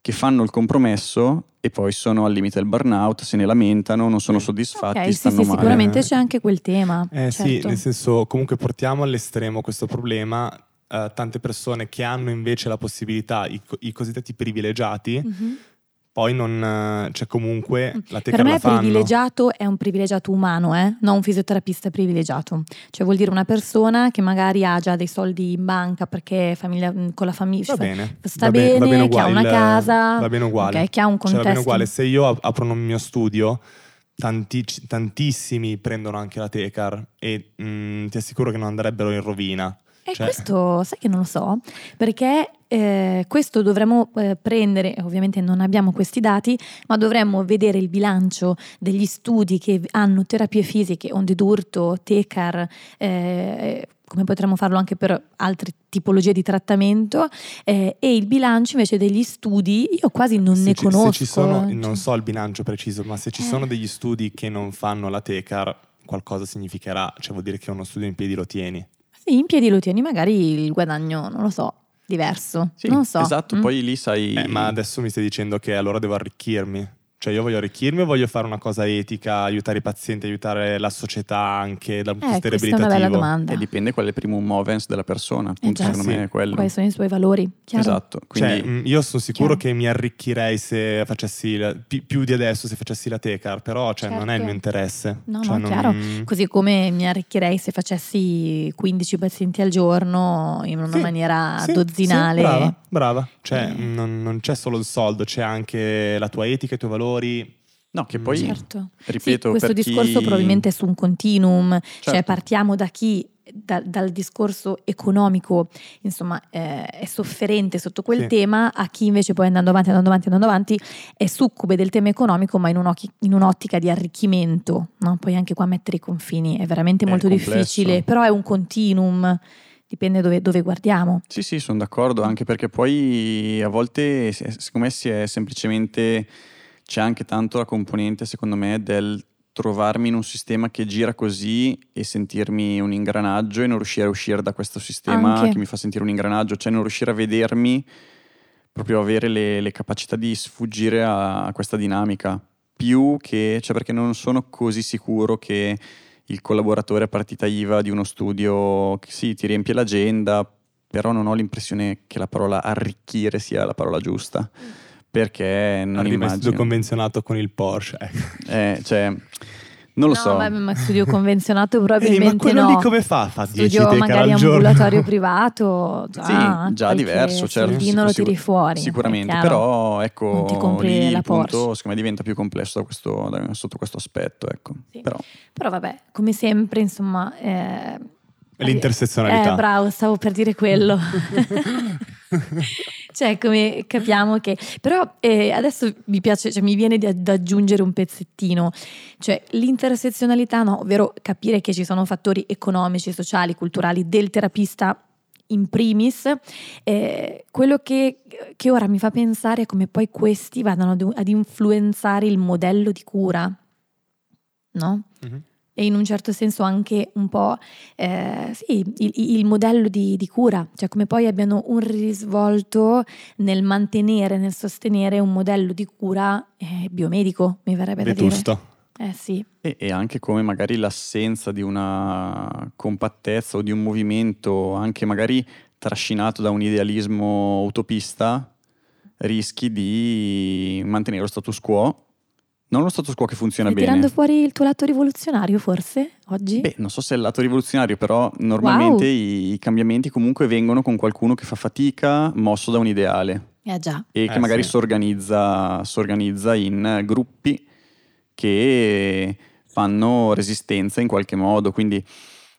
che fanno il compromesso e poi sono al limite del burnout, se ne lamentano, non sono soddisfatti, stanno male. Sicuramente c'è anche quel tema. Sì, nel senso, comunque portiamo all'estremo questo problema. Tante persone che hanno invece la possibilità, i cosiddetti privilegiati, poi non c'è, cioè comunque la tecnica. Per me privilegiato è un privilegiato umano, non un fisioterapista privilegiato. Cioè vuol dire una persona che magari ha già dei soldi in banca perché con la famiglia sta bene, che ha una casa, va bene uguale, che ha un contesto. Cioè, va bene uguale. Se io apro un mio studio, tantissimi prendono anche la Tecar e ti assicuro che non andrebbero in rovina. Questo sai che non lo so, perché questo dovremmo prendere, ovviamente non abbiamo questi dati, ma dovremmo vedere il bilancio degli studi che hanno terapie fisiche, onde d'urto, Tecar, come potremmo farlo anche per altre tipologie di trattamento, e il bilancio invece degli studi io quasi non ne conosco. Se ci sono, non so il bilancio preciso, ma se ci sono degli studi che non fanno la Tecar, qualcosa significherà, cioè vuol dire che uno studio in piedi lo tieni. In piedi lo tieni, magari il guadagno, non lo so, diverso. Sì, non so. Esatto, poi lì sai. Ma adesso mi stai dicendo che allora devo arricchirmi. Cioè, io voglio arricchirmi o voglio fare una cosa etica, aiutare i pazienti, aiutare la società anche dal punto di vista riabilitativo? Questa è una bella domanda. E dipende qual è il primo movens della persona, appunto, secondo me è quello. Quali sono i suoi valori, chiaro? Esatto. Quindi, cioè, io sono sicuro che mi arricchirei se facessi più di adesso se facessi la Tecar, però cioè, non è il mio interesse. No, chiaro. Così come mi arricchirei se facessi 15 pazienti al giorno in una maniera dozzinale. Sì, brava. Cioè, non c'è solo il soldo, c'è anche la tua etica, i tuoi valori. No, che poi ripeto, questo discorso probabilmente è su un continuum, cioè partiamo da chi dal discorso economico, insomma, è sofferente sotto quel tema, a chi invece poi andando avanti è succube del tema economico, ma in un'ottica di arricchimento, no? Poi anche qua mettere i confini è veramente molto difficile, però è un continuum, dipende dove guardiamo. Sì, sono d'accordo, anche perché poi a volte secondo me si è semplicemente c'è anche tanto la componente, secondo me, del trovarmi in un sistema che gira così e sentirmi un ingranaggio e non riuscire a uscire da questo sistema anche. Che mi fa sentire un ingranaggio, cioè non riuscire a vedermi, proprio avere le capacità di sfuggire a questa dinamica, più che, cioè perché non sono così sicuro che il collaboratore a partita IVA di uno studio che ti riempie l'agenda, però non ho l'impressione che la parola arricchire sia la parola giusta, perché non immagino convenzionato con il Porsche, cioè non lo so. No, ma studio convenzionato probabilmente ma quello no. Lì come fa? Studio magari ambulatorio privato, già, sì, già diverso, certo. Lo tiri fuori, sicuramente, però ecco, non ti lì, la punto, siccome diventa più complesso da questo, sotto questo aspetto, ecco. Sì. Però vabbè, come sempre, insomma, l'intersezionalità. Bravo, stavo per dire quello. Cioè, come capiamo che però adesso mi piace, cioè mi viene da aggiungere un pezzettino, cioè l'intersezionalità, no, ovvero capire che ci sono fattori economici, sociali, culturali del terapista in primis, quello che ora mi fa pensare è come poi questi vadano ad influenzare il modello di cura, no? Mm-hmm. E in un certo senso anche un po' sì, il modello di cura, cioè come poi abbiano un risvolto nel mantenere, nel sostenere un modello di cura biomedico, mi verrebbe vetusto da dire. Sì. E anche come magari l'assenza di una compattezza o di un movimento anche magari trascinato da un idealismo utopista, rischi di mantenere lo status quo. Non lo status quo che funziona bene. Tirando fuori il tuo lato rivoluzionario forse oggi? Beh, non so se è il lato rivoluzionario, però normalmente i cambiamenti comunque vengono con qualcuno che fa fatica, mosso da un ideale. Già. E che magari sì. si organizza in gruppi che fanno resistenza in qualche modo. Quindi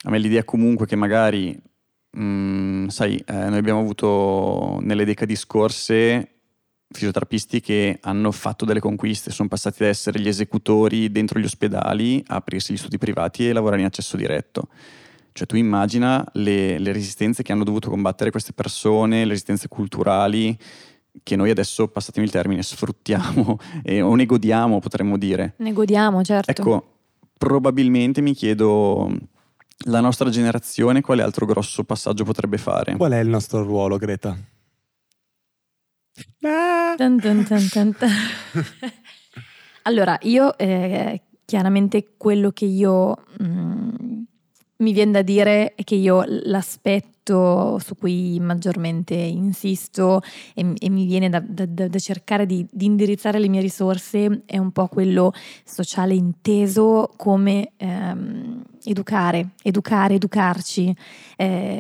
a me l'idea comunque che magari, noi abbiamo avuto nelle decadi scorse fisioterapisti che hanno fatto delle conquiste, sono passati da essere gli esecutori dentro gli ospedali a aprirsi gli studi privati e lavorare in accesso diretto. Cioè tu immagina le resistenze che hanno dovuto combattere queste persone, le resistenze culturali che noi adesso, passatemi il termine, sfruttiamo o ne godiamo, potremmo dire. Ne godiamo, certo. Ecco, probabilmente mi chiedo la nostra generazione quale altro grosso passaggio potrebbe fare. Qual è il nostro ruolo, Greta? Dun dun dun dun dun. Allora, io chiaramente quello che io mi viene da dire è che io l'aspetto su cui maggiormente insisto e mi viene da cercare di indirizzare le mie risorse è un po' quello sociale inteso come educarci,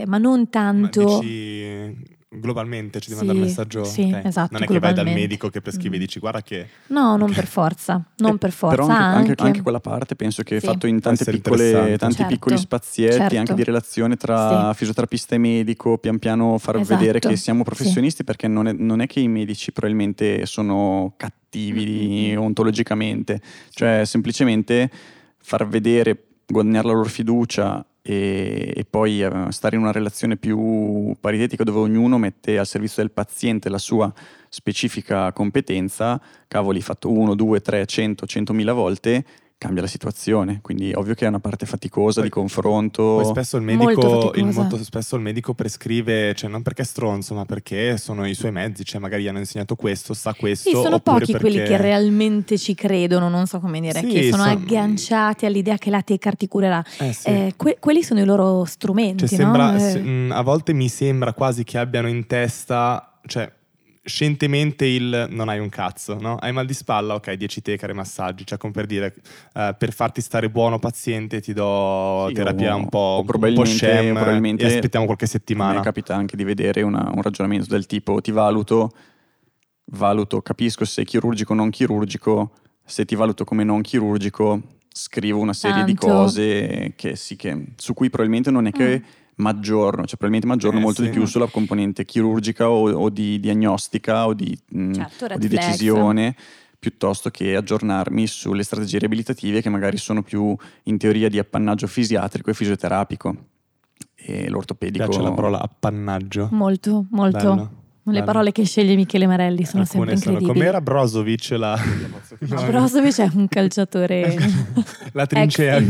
ma non tanto. Ma dici... Globalmente ci devi mandare un messaggio. Sì, okay. Esatto, non è che vai dal medico che prescrive e dici guarda che. No, non per forza. Non per forza. Però anche quella parte penso che è fatto in tanti piccoli spazietti, anche di relazione tra fisioterapista e medico, pian piano far vedere che siamo professionisti, perché non è che i medici probabilmente sono cattivi ontologicamente, cioè semplicemente far vedere, guadagnare la loro fiducia. E poi stare in una relazione più paritetica dove ognuno mette al servizio del paziente la sua specifica competenza, cavoli, fatto 1, 2, 3, 100.000 volte cambia la situazione, quindi ovvio che è una parte faticosa di confronto. Poi spesso il medico prescrive, cioè non perché è stronzo, ma perché sono i suoi mezzi, cioè magari gli hanno insegnato questo, sa questo. Sì, sono pochi quelli che realmente ci credono, non so come dire, che sono agganciati all'idea che la Tecar ti curerà. Quelli sono i loro strumenti, cioè, no? A volte mi sembra quasi che abbiano in testa, cioè scientemente il non hai un cazzo, no? Hai mal di spalla, ok, 10 Tecar e massaggi, cioè come per dire per farti stare buono paziente ti do terapia un po' scema e aspettiamo qualche settimana. Mi capita anche di vedere un ragionamento del tipo ti valuto, capisco se è chirurgico o non chirurgico, se ti valuto come non chirurgico scrivo una serie di cose che su cui probabilmente non è che maggiorno molto di più sulla componente chirurgica o di diagnostica o di decisione, piuttosto che aggiornarmi sulle strategie riabilitative che magari sono più in teoria di appannaggio fisiatrico e fisioterapico e l'ortopedico. Piace la parola appannaggio. Molto, molto. Bello. Le parole che sceglie Michele Marelli sono sempre incredibili. Com'era Brozovic? Brozovic è un calciatore. La trincea.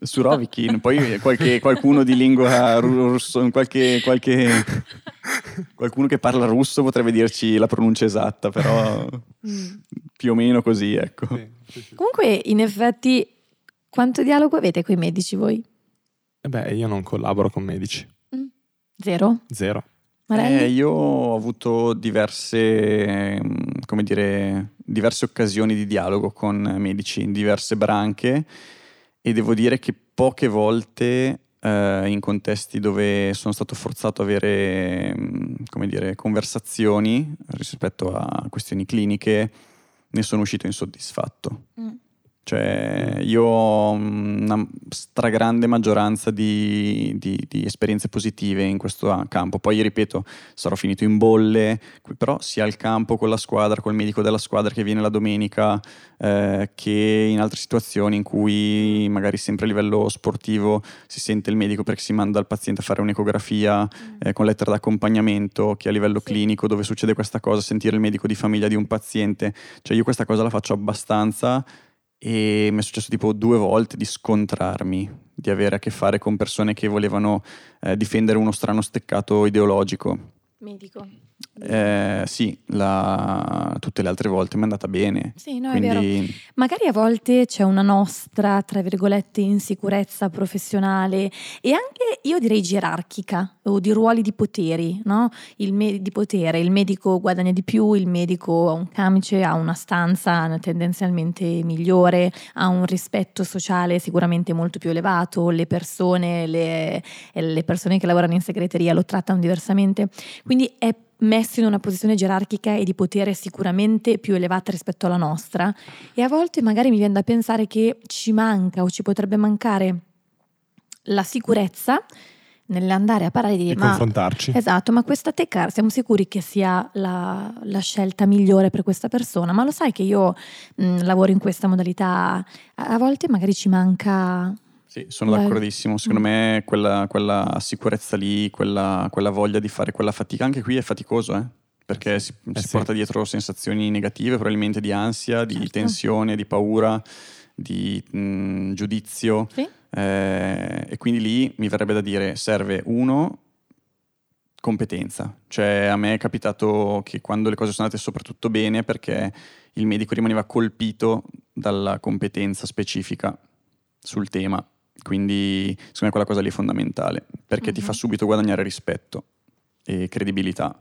Surovikin, poi qualcuno di lingua russo, qualcuno che parla russo potrebbe dirci la pronuncia esatta, però più o meno così, ecco. Sì. Comunque, in effetti, quanto dialogo avete coi medici voi? Io non collaboro con medici. Zero? Marelli? Io ho avuto diverse, come dire, diverse occasioni di dialogo con medici in diverse branche e devo dire che poche volte in contesti dove sono stato forzato a avere, come dire, conversazioni rispetto a questioni cliniche, ne sono uscito insoddisfatto. Cioè io ho una stragrande maggioranza di esperienze positive in questo campo. Poi ripeto, sarò finito in bolle, però sia al campo con la squadra, col medico della squadra che viene la domenica, che in altre situazioni in cui magari sempre a livello sportivo si sente il medico perché si manda il paziente a fare un'ecografia con lettera d'accompagnamento, che a livello clinico dove succede questa cosa, sentire il medico di famiglia di un paziente. Cioè io questa cosa la faccio abbastanza. E mi è successo tipo 2 volte di scontrarmi, di avere a che fare con persone che volevano difendere uno strano steccato ideologico. Medico. Sì, tutte le altre volte mi è andata bene. Sì, no, quindi... è vero. Magari a volte c'è una nostra, tra virgolette, insicurezza professionale e anche, io direi, gerarchica o di ruoli di poteri, no? Di potere, il medico guadagna di più, il medico ha un camice, ha una stanza tendenzialmente migliore, ha un rispetto sociale sicuramente molto più elevato, le persone che lavorano in segreteria lo trattano diversamente, quindi è messo in una posizione gerarchica e di potere sicuramente più elevata rispetto alla nostra. E a volte magari mi viene da pensare che ci manca o ci potrebbe mancare la sicurezza nell'andare a parlare di confrontarci. Esatto, ma questa Tecar siamo sicuri che sia la scelta migliore per questa persona, ma lo sai che io lavoro in questa modalità, a volte magari ci manca. Sì, sono d'accordissimo. Secondo me quella sicurezza lì, quella voglia di fare quella fatica, anche qui è faticoso, perché si porta dietro sensazioni negative, probabilmente di ansia, di tensione, di paura, di giudizio. Sì. E quindi lì mi verrebbe da dire, serve competenza. Cioè a me è capitato che quando le cose sono andate soprattutto bene, perché il medico rimaneva colpito dalla competenza specifica sul tema. Quindi secondo me quella cosa lì è fondamentale, perché ti fa subito guadagnare rispetto e credibilità,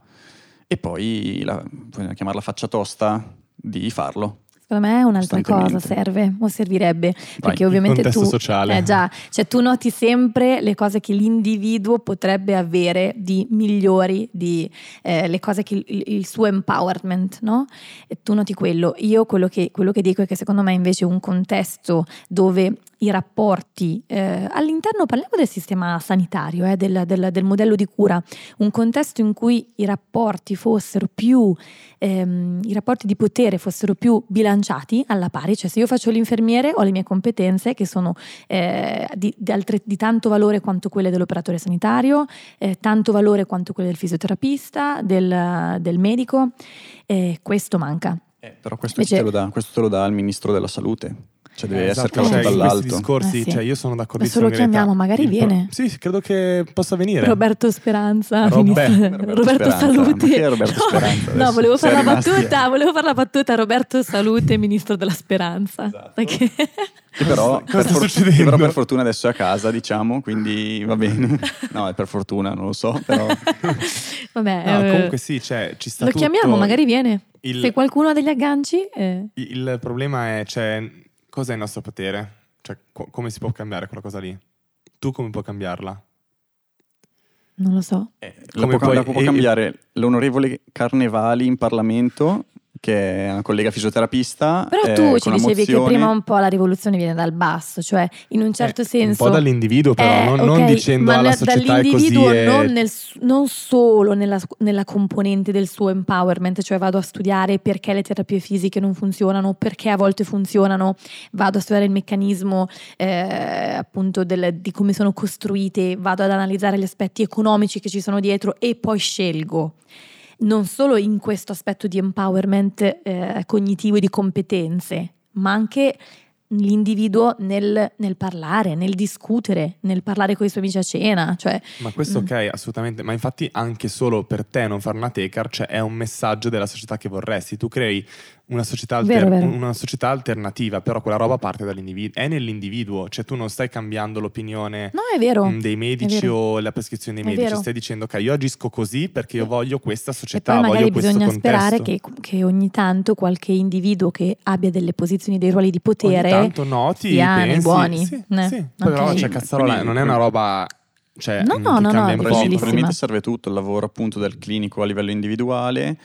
e poi vogliamo chiamarla faccia tosta di farlo. Secondo me un'altra cosa serve o servirebbe. Vai, perché ovviamente il contesto sociale. Cioè tu noti sempre le cose che l'individuo potrebbe avere di migliori, di le cose che il suo empowerment, no? E tu noti quello. Io quello che dico è che secondo me invece un contesto dove i rapporti all'interno, parliamo del sistema sanitario, del modello di cura, un contesto in cui i rapporti fossero più i rapporti di potere fossero più bilanciati, alla pari. Cioè se io faccio l'infermiere ho le mie competenze che sono di tanto valore quanto quelle dell'operatore sanitario, tanto valore quanto quelle del fisioterapista, del medico. Questo manca, però questo invece te lo dà il ministro della salute. Cioè deve essere calato dall'alto. Questi discorsi, cioè io sono d'accordissimo. Ma se lo chiamiamo, magari viene. Sì, credo che possa venire. Roberto Speranza. Roberto Speranza. Salute. Perché Roberto Speranza? No, volevo fare la battuta. Roberto Salute, ministro della Speranza. Esatto. Perché... Però per fortuna adesso è a casa, diciamo, quindi va bene. No, è per fortuna, non lo so, però. Vabbè. No, comunque sì, cioè, ci sta. Lo chiamiamo, magari viene. Se qualcuno ha degli agganci. Il problema è, cioè, cosa è il nostro potere? Cioè, come si può cambiare quella cosa lì? Tu come puoi cambiarla? Non lo so. Può cambiare l'onorevole Carnevali in Parlamento, che è una collega fisioterapista. Però tu ci dicevi che prima un po' la rivoluzione viene dal basso, cioè in un certo senso. Un po' dall'individuo, però, non dicendo alla società è così. Non solo nella componente del suo empowerment, cioè vado a studiare perché le terapie fisiche non funzionano, perché a volte funzionano, vado a studiare il meccanismo appunto di come sono costruite, vado ad analizzare gli aspetti economici che ci sono dietro e poi scelgo. Non solo in questo aspetto di empowerment cognitivo e di competenze, ma anche l'individuo nel parlare, nel discutere, nel parlare con i suoi amici a cena. Cioè, ma questo ok, assolutamente. Ma infatti anche solo per te non fare una Tecar, cioè, è un messaggio della società che vorresti. Tu crei una società, vero. Una società alternativa, però quella roba parte dall'individuo, è nell'individuo, cioè tu non stai cambiando l'opinione dei medici o la prescrizione dei medici, stai dicendo che io agisco così perché io voglio questa società, voglio questo contesto. E poi magari bisogna sperare che ogni tanto qualche individuo che abbia delle posizioni, dei ruoli di potere, ogni tanto noti, pensi, buoni. Sì. Però c'è cazzarola, non è una roba... Cioè, no, è probabilmente serve tutto il lavoro appunto del clinico a livello individuale,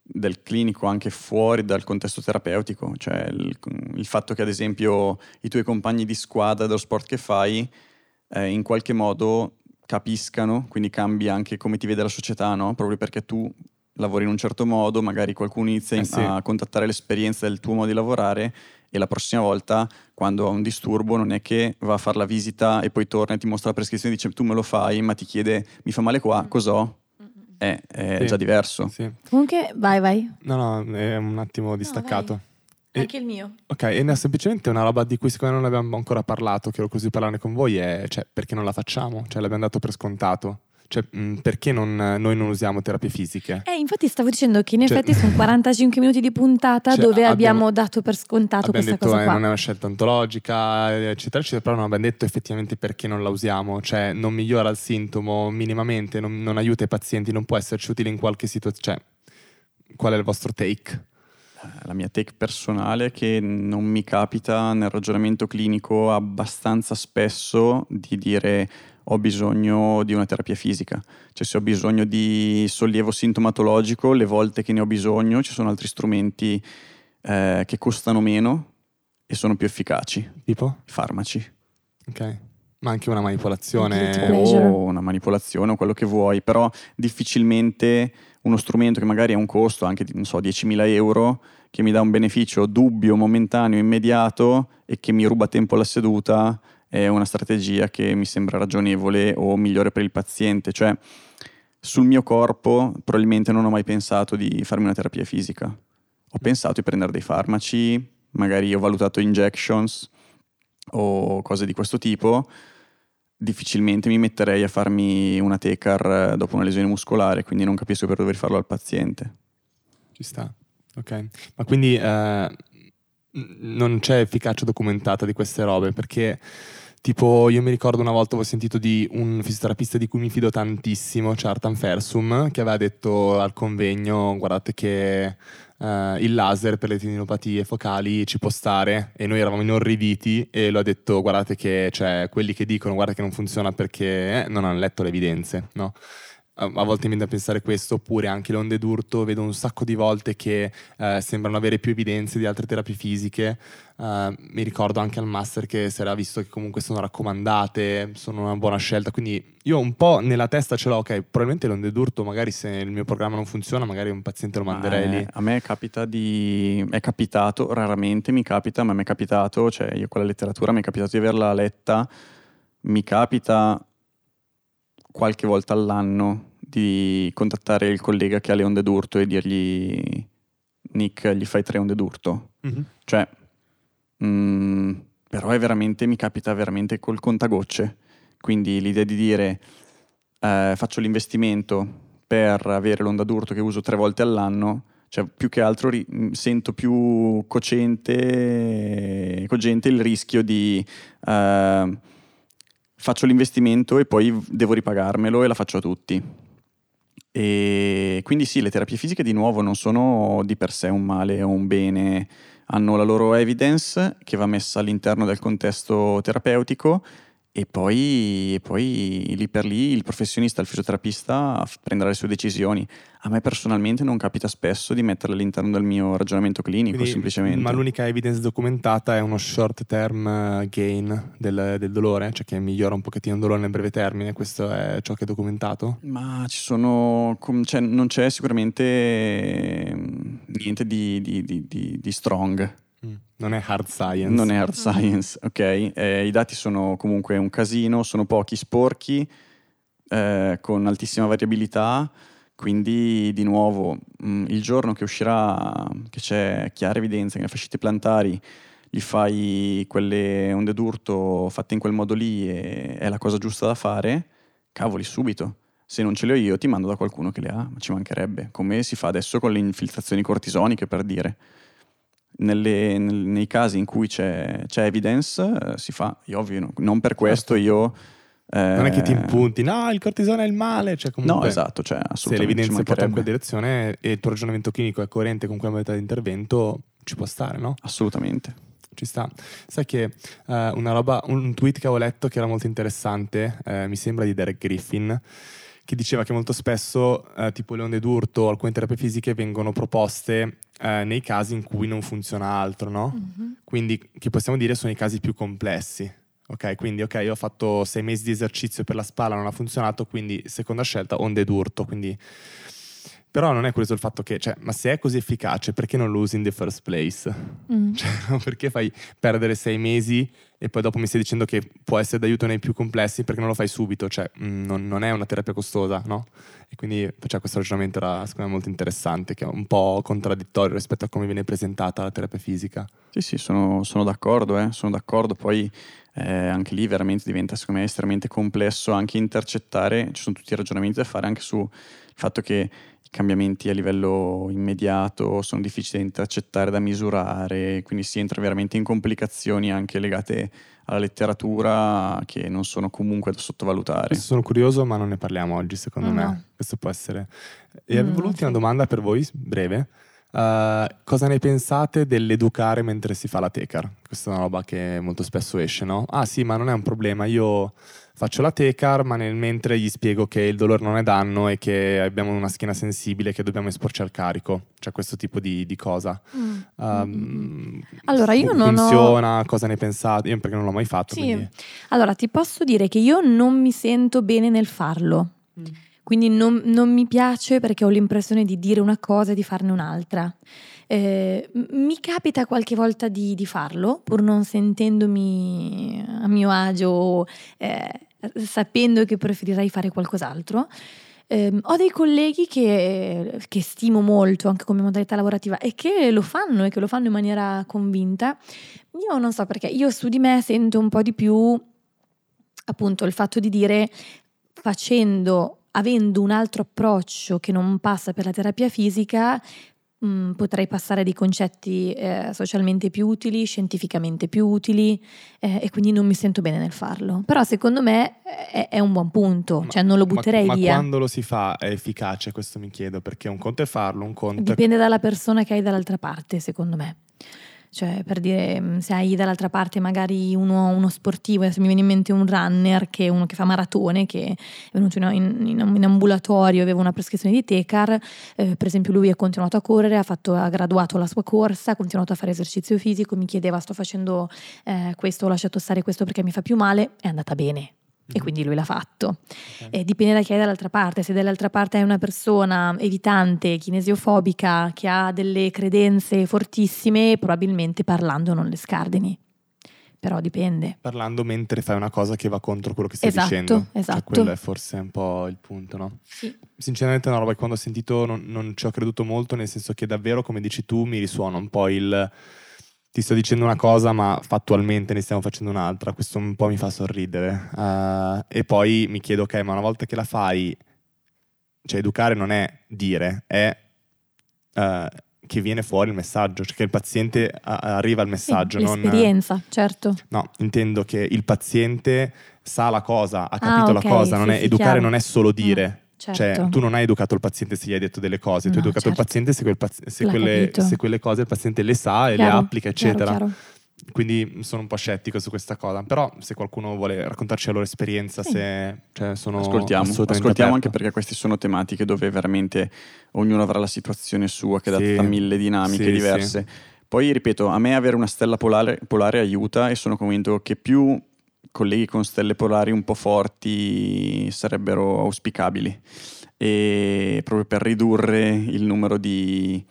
del clinico anche fuori dal contesto terapeutico, cioè il fatto che ad esempio i tuoi compagni di squadra dello sport che fai in qualche modo capiscano, quindi cambia anche come ti vede la società, no? Proprio perché tu lavori in un certo modo, magari qualcuno inizia a contattare l'esperienza del tuo modo di lavorare, e la prossima volta quando ha un disturbo non è che va a fare la visita e poi torna e ti mostra la prescrizione e dice tu me lo fai, ma ti chiede mi fa male qua, cos'ho? È già diverso. Comunque vai. No, è un attimo distaccato. Anche il mio. Ok, e semplicemente una roba di cui secondo me non abbiamo ancora parlato, che ero così parlarne con voi, è perché non la facciamo, l'abbiamo dato per scontato. Perché noi non usiamo terapie fisiche? Infatti stavo dicendo che in effetti sono 45 minuti di puntata dove abbiamo dato per scontato questa detto, cosa qua. Non è una scelta ontologica, eccetera, però non abbiamo detto effettivamente perché non la usiamo, non migliora il sintomo minimamente, non aiuta i pazienti, non può esserci utile in qualche situazione. Qual è il vostro take? La mia take personale è che non mi capita nel ragionamento clinico abbastanza spesso di dire ho bisogno di una terapia fisica, se ho bisogno di sollievo sintomatologico, le volte che ne ho bisogno ci sono altri strumenti che costano meno e sono più efficaci, tipo farmaci, ma anche una manipolazione o quello che vuoi, però difficilmente uno strumento che magari ha un costo anche non so 10.000 euro che mi dà un beneficio dubbio, momentaneo, immediato e che mi ruba tempo alla seduta è una strategia che mi sembra ragionevole o migliore per il paziente. Sul mio corpo probabilmente non ho mai pensato di farmi una terapia fisica. Ho pensato di prendere dei farmaci, magari ho valutato injections o cose di questo tipo. Difficilmente mi metterei a farmi una Tecar dopo una lesione muscolare, quindi non capisco per dover farlo al paziente. Ci sta, ok. Ma quindi... non c'è efficacia documentata di queste robe, perché tipo io mi ricordo una volta avevo sentito di un fisioterapista di cui mi fido tantissimo, Jan Fersum, che aveva detto al convegno guardate che il laser per le tendinopatie focali ci può stare, e noi eravamo inorriditi, e lo ha detto guardate che quelli che dicono guarda che non funziona perché non hanno letto le evidenze, no? A volte mi viene da pensare questo, oppure anche le onde d'urto, vedo un sacco di volte che sembrano avere più evidenze di altre terapie fisiche. Mi ricordo anche al master che si era visto che comunque sono raccomandate, sono una buona scelta, quindi io un po' nella testa ce l'ho, probabilmente l'onde d'urto magari se il mio programma non funziona magari un paziente lo manderei lì. A me è capitato, raramente mi capita, ma mi è capitato, io con la letteratura mi è capitato di averla letta, mi capita qualche volta all'anno di contattare il collega che ha le onde d'urto e dirgli Nick gli fai 3 onde d'urto. Però è veramente, mi capita veramente col contagocce, quindi l'idea di dire faccio l'investimento per avere l'onda d'urto che uso 3 volte all'anno, più che altro sento più cogente il rischio di faccio l'investimento e poi devo ripagarmelo e la faccio a tutti. E quindi sì, le terapie fisiche di nuovo non sono di per sé un male o un bene, hanno la loro evidence che va messa all'interno del contesto terapeutico e poi lì per lì il professionista, il fisioterapista prenderà le sue decisioni. A me personalmente non capita spesso di metterle all'interno del mio ragionamento clinico. Quindi, semplicemente. Ma l'unica evidence documentata è uno short term gain del dolore, che migliora un pochettino il dolore nel breve termine, questo è ciò che è documentato? Ma ci sono, non c'è sicuramente niente di strong. Non è hard science. Non è hard science, ok. I dati sono comunque un casino, sono pochi, sporchi, con altissima variabilità, quindi di nuovo il giorno che uscirà, che c'è chiara evidenza che le fascite plantari gli fai quelle onde d'urto fatte in quel modo lì e è la cosa giusta da fare, cavoli, subito. Se non ce le ho io ti mando da qualcuno che le ha, ma ci mancherebbe, come si fa adesso con le infiltrazioni cortisoniche, per dire. nei casi in cui c'è evidence si fa. Io ovvio, non per questo io... non è che ti impunti, no, il cortisone è il male, cioè, comunque, no, esatto, cioè, se l'evidenza porta in quella direzione e il tuo ragionamento clinico è coerente con quella modalità di intervento, ci può stare, no? Assolutamente. Ci sta. Sai che un tweet che avevo letto che era molto interessante, mi sembra di Derek Griffin, che diceva che molto spesso tipo le onde d'urto, alcune terapie fisiche vengono proposte nei casi in cui non funziona altro, no? Mm-hmm. Quindi che possiamo dire sono i casi più complessi. Ok, quindi ok, io ho fatto 6 mesi di esercizio per la spalla, non ha funzionato, quindi seconda scelta, onde d'urto. Quindi... Però non è curioso il fatto che, cioè, ma se è così efficace, perché non lo usi in the first place? Mm. Cioè, perché fai perdere 6 mesi e poi dopo mi stai dicendo che può essere d'aiuto nei più complessi, perché non lo fai subito? Cioè, non è una terapia costosa, no? E quindi, cioè, questo ragionamento era, secondo me, molto interessante, che è un po' contraddittorio rispetto a come viene presentata la terapia fisica. Sì, sì, sono d'accordo, sono d'accordo. Poi anche lì veramente diventa, secondo me, estremamente complesso anche intercettare, ci sono tutti i ragionamenti da fare anche sul fatto che cambiamenti a livello immediato sono difficili da intercettare, da misurare, quindi si entra veramente in complicazioni anche legate alla letteratura che non sono comunque da sottovalutare. Sono curioso, ma non ne parliamo oggi, secondo me. No. Questo può essere. E avevo l'ultima domanda per voi, breve. Cosa ne pensate dell'educare mentre si fa la tecar? Questa è una roba che molto spesso esce, no? Ah sì, ma non è un problema, io faccio la tecar, ma nel mentre gli spiego che il dolore non è danno e che abbiamo una schiena sensibile, che dobbiamo esporci al carico, cioè questo tipo di cosa. Allora io non funziona, cosa ne pensate? Io perché non l'ho mai fatto, sì. Quindi... Allora ti posso dire che io non mi sento bene nel farlo. Quindi non mi piace perché ho l'impressione di dire una cosa e di farne un'altra. Mi capita qualche volta di farlo, pur non sentendomi a mio agio, sapendo che preferirei fare qualcos'altro. Ho dei colleghi che stimo molto anche come modalità lavorativa e che lo fanno in maniera convinta. Io non so perché, io su di me sento un po' di più appunto il fatto di dire avendo un altro approccio che non passa per la terapia fisica, potrei passare dei concetti socialmente più utili, scientificamente più utili, e quindi non mi sento bene nel farlo. Però secondo me è un buon punto, cioè non lo butterei via. Ma quando lo si fa è efficace? Questo mi chiedo, perché un conto è farlo, un conto... Dipende dalla persona che hai dall'altra parte, secondo me. Cioè, per dire, se hai dall'altra parte magari uno sportivo, adesso mi viene in mente un runner, che è uno che fa maratone, che è venuto in ambulatorio, aveva una prescrizione di Tecar, per esempio lui ha continuato a correre, ha graduato la sua corsa, ha continuato a fare esercizio fisico, mi chiedeva sto facendo questo, ho lasciato stare questo perché mi fa più male, è andata bene. E quindi lui l'ha fatto. Okay. Dipende da chi è dall'altra parte. Se dall'altra parte è una persona evitante, kinesiofobica, che ha delle credenze fortissime, probabilmente parlando non le scardini. Però dipende. Parlando mentre fai una cosa che va contro quello che stai dicendo. Esatto. Cioè, quello è forse un po' il punto, no? Sì. Sinceramente è una roba che quando ho sentito non ci ho creduto molto, nel senso che davvero, come dici tu, mi risuona un po' il... Ti sto dicendo una cosa, ma fattualmente ne stiamo facendo un'altra. Questo un po' mi fa sorridere. E poi mi chiedo, ok, ma una volta che la fai, cioè educare non è dire, è che viene fuori il messaggio, cioè che il paziente arriva al messaggio. Sì, l'esperienza, certo. No, intendo che il paziente sa la cosa, ha capito la cosa. Non sì, è, sì, educare chiaro. Non è solo dire. Certo. Cioè, tu non hai educato il paziente se gli hai detto delle cose, tu hai educato il paziente se quelle cose il paziente le sa e le applica, eccetera. Chiaro. Quindi sono un po' scettico su questa cosa, però se qualcuno vuole raccontarci la loro esperienza, sì. Ascoltiamo anche, perché queste sono tematiche dove veramente ognuno avrà la situazione sua, che è data da mille dinamiche diverse. Sì. Poi ripeto, a me avere una stella polare aiuta, e sono convinto che più colleghi con stelle polari un po' forti sarebbero auspicabili, e proprio per ridurre il numero di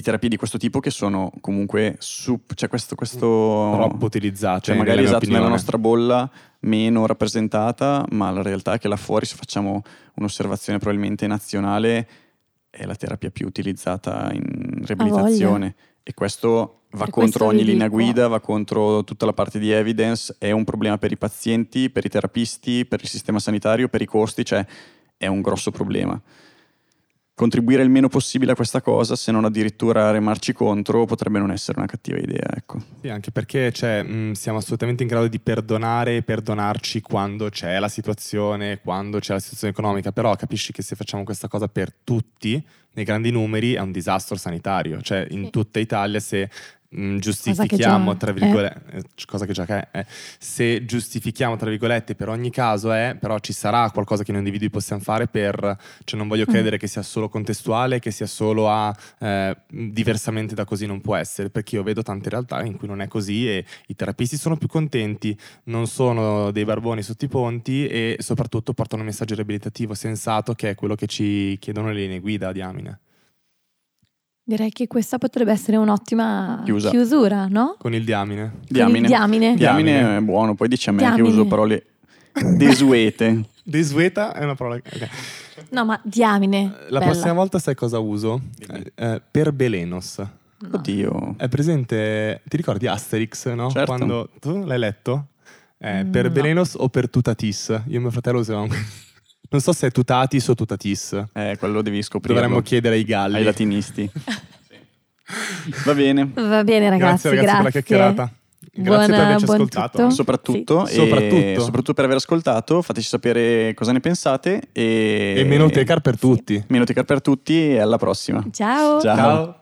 terapie di questo tipo, che sono comunque troppo utilizzate, cioè magari nella nostra bolla meno rappresentata, ma la realtà è che là fuori, se facciamo un'osservazione probabilmente nazionale, è la terapia più utilizzata in riabilitazione, e questo va contro ogni linea guida, va contro tutta la parte di evidence, è un problema per i pazienti, per i terapisti, per il sistema sanitario, per i costi, cioè è un grosso problema. contribuire il meno possibile a questa cosa, se non addirittura remarci contro, potrebbe non essere una cattiva idea, ecco. Sì, anche perché siamo assolutamente in grado di perdonare e perdonarci quando c'è la situazione, quando c'è la situazione economica, però capisci che se facciamo questa cosa per tutti, nei grandi numeri, è un disastro sanitario, cioè in tutta Italia se giustifichiamo già, tra virgolette, cosa che già è, se giustifichiamo tra virgolette per ogni caso è, però ci sarà qualcosa che noi individui possiamo fare per, cioè non voglio credere che sia solo contestuale, che sia solo a diversamente da così non può essere, perché io vedo tante realtà in cui non è così e i terapisti sono più contenti, non sono dei barboni sotto i ponti e soprattutto portano un messaggio riabilitativo sensato, che è quello che ci chiedono le linee guida, diamine. Direi che questa potrebbe essere un'ottima chiusura, no? Con il diamine. Diamine è buono, poi dice a me che uso parole desuete. Desueta è una parola... Okay. No, ma diamine. La bella. Prossima volta sai cosa uso? Per Belenos. No. Oddio. È presente... Ti ricordi Asterix, no? Certo. Quando... Tu l'hai letto? Per Belenos o per Tutatis? Io e mio fratello usavamo... Non so se è Tutatis o Tutatis. Quello devi scoprire. Dovremmo chiedere ai galli. Ai latinisti. Va bene ragazzi. Grazie. Per la chiacchierata. Grazie per averci ascoltato. Tutto. Soprattutto per aver ascoltato. Fateci sapere cosa ne pensate. E meno Tecar per tutti. Meno Tecar per tutti e alla prossima. Ciao.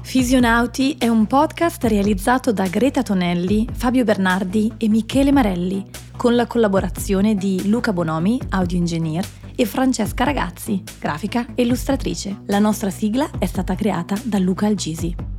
Fisionauti è un podcast realizzato da Greta Tonelli, Fabio Bernardi e Michele Marelli, con la collaborazione di Luca Bonomi, audio engineer, e Francesca Ragazzi, grafica e illustratrice. La nostra sigla è stata creata da Luca Algisi.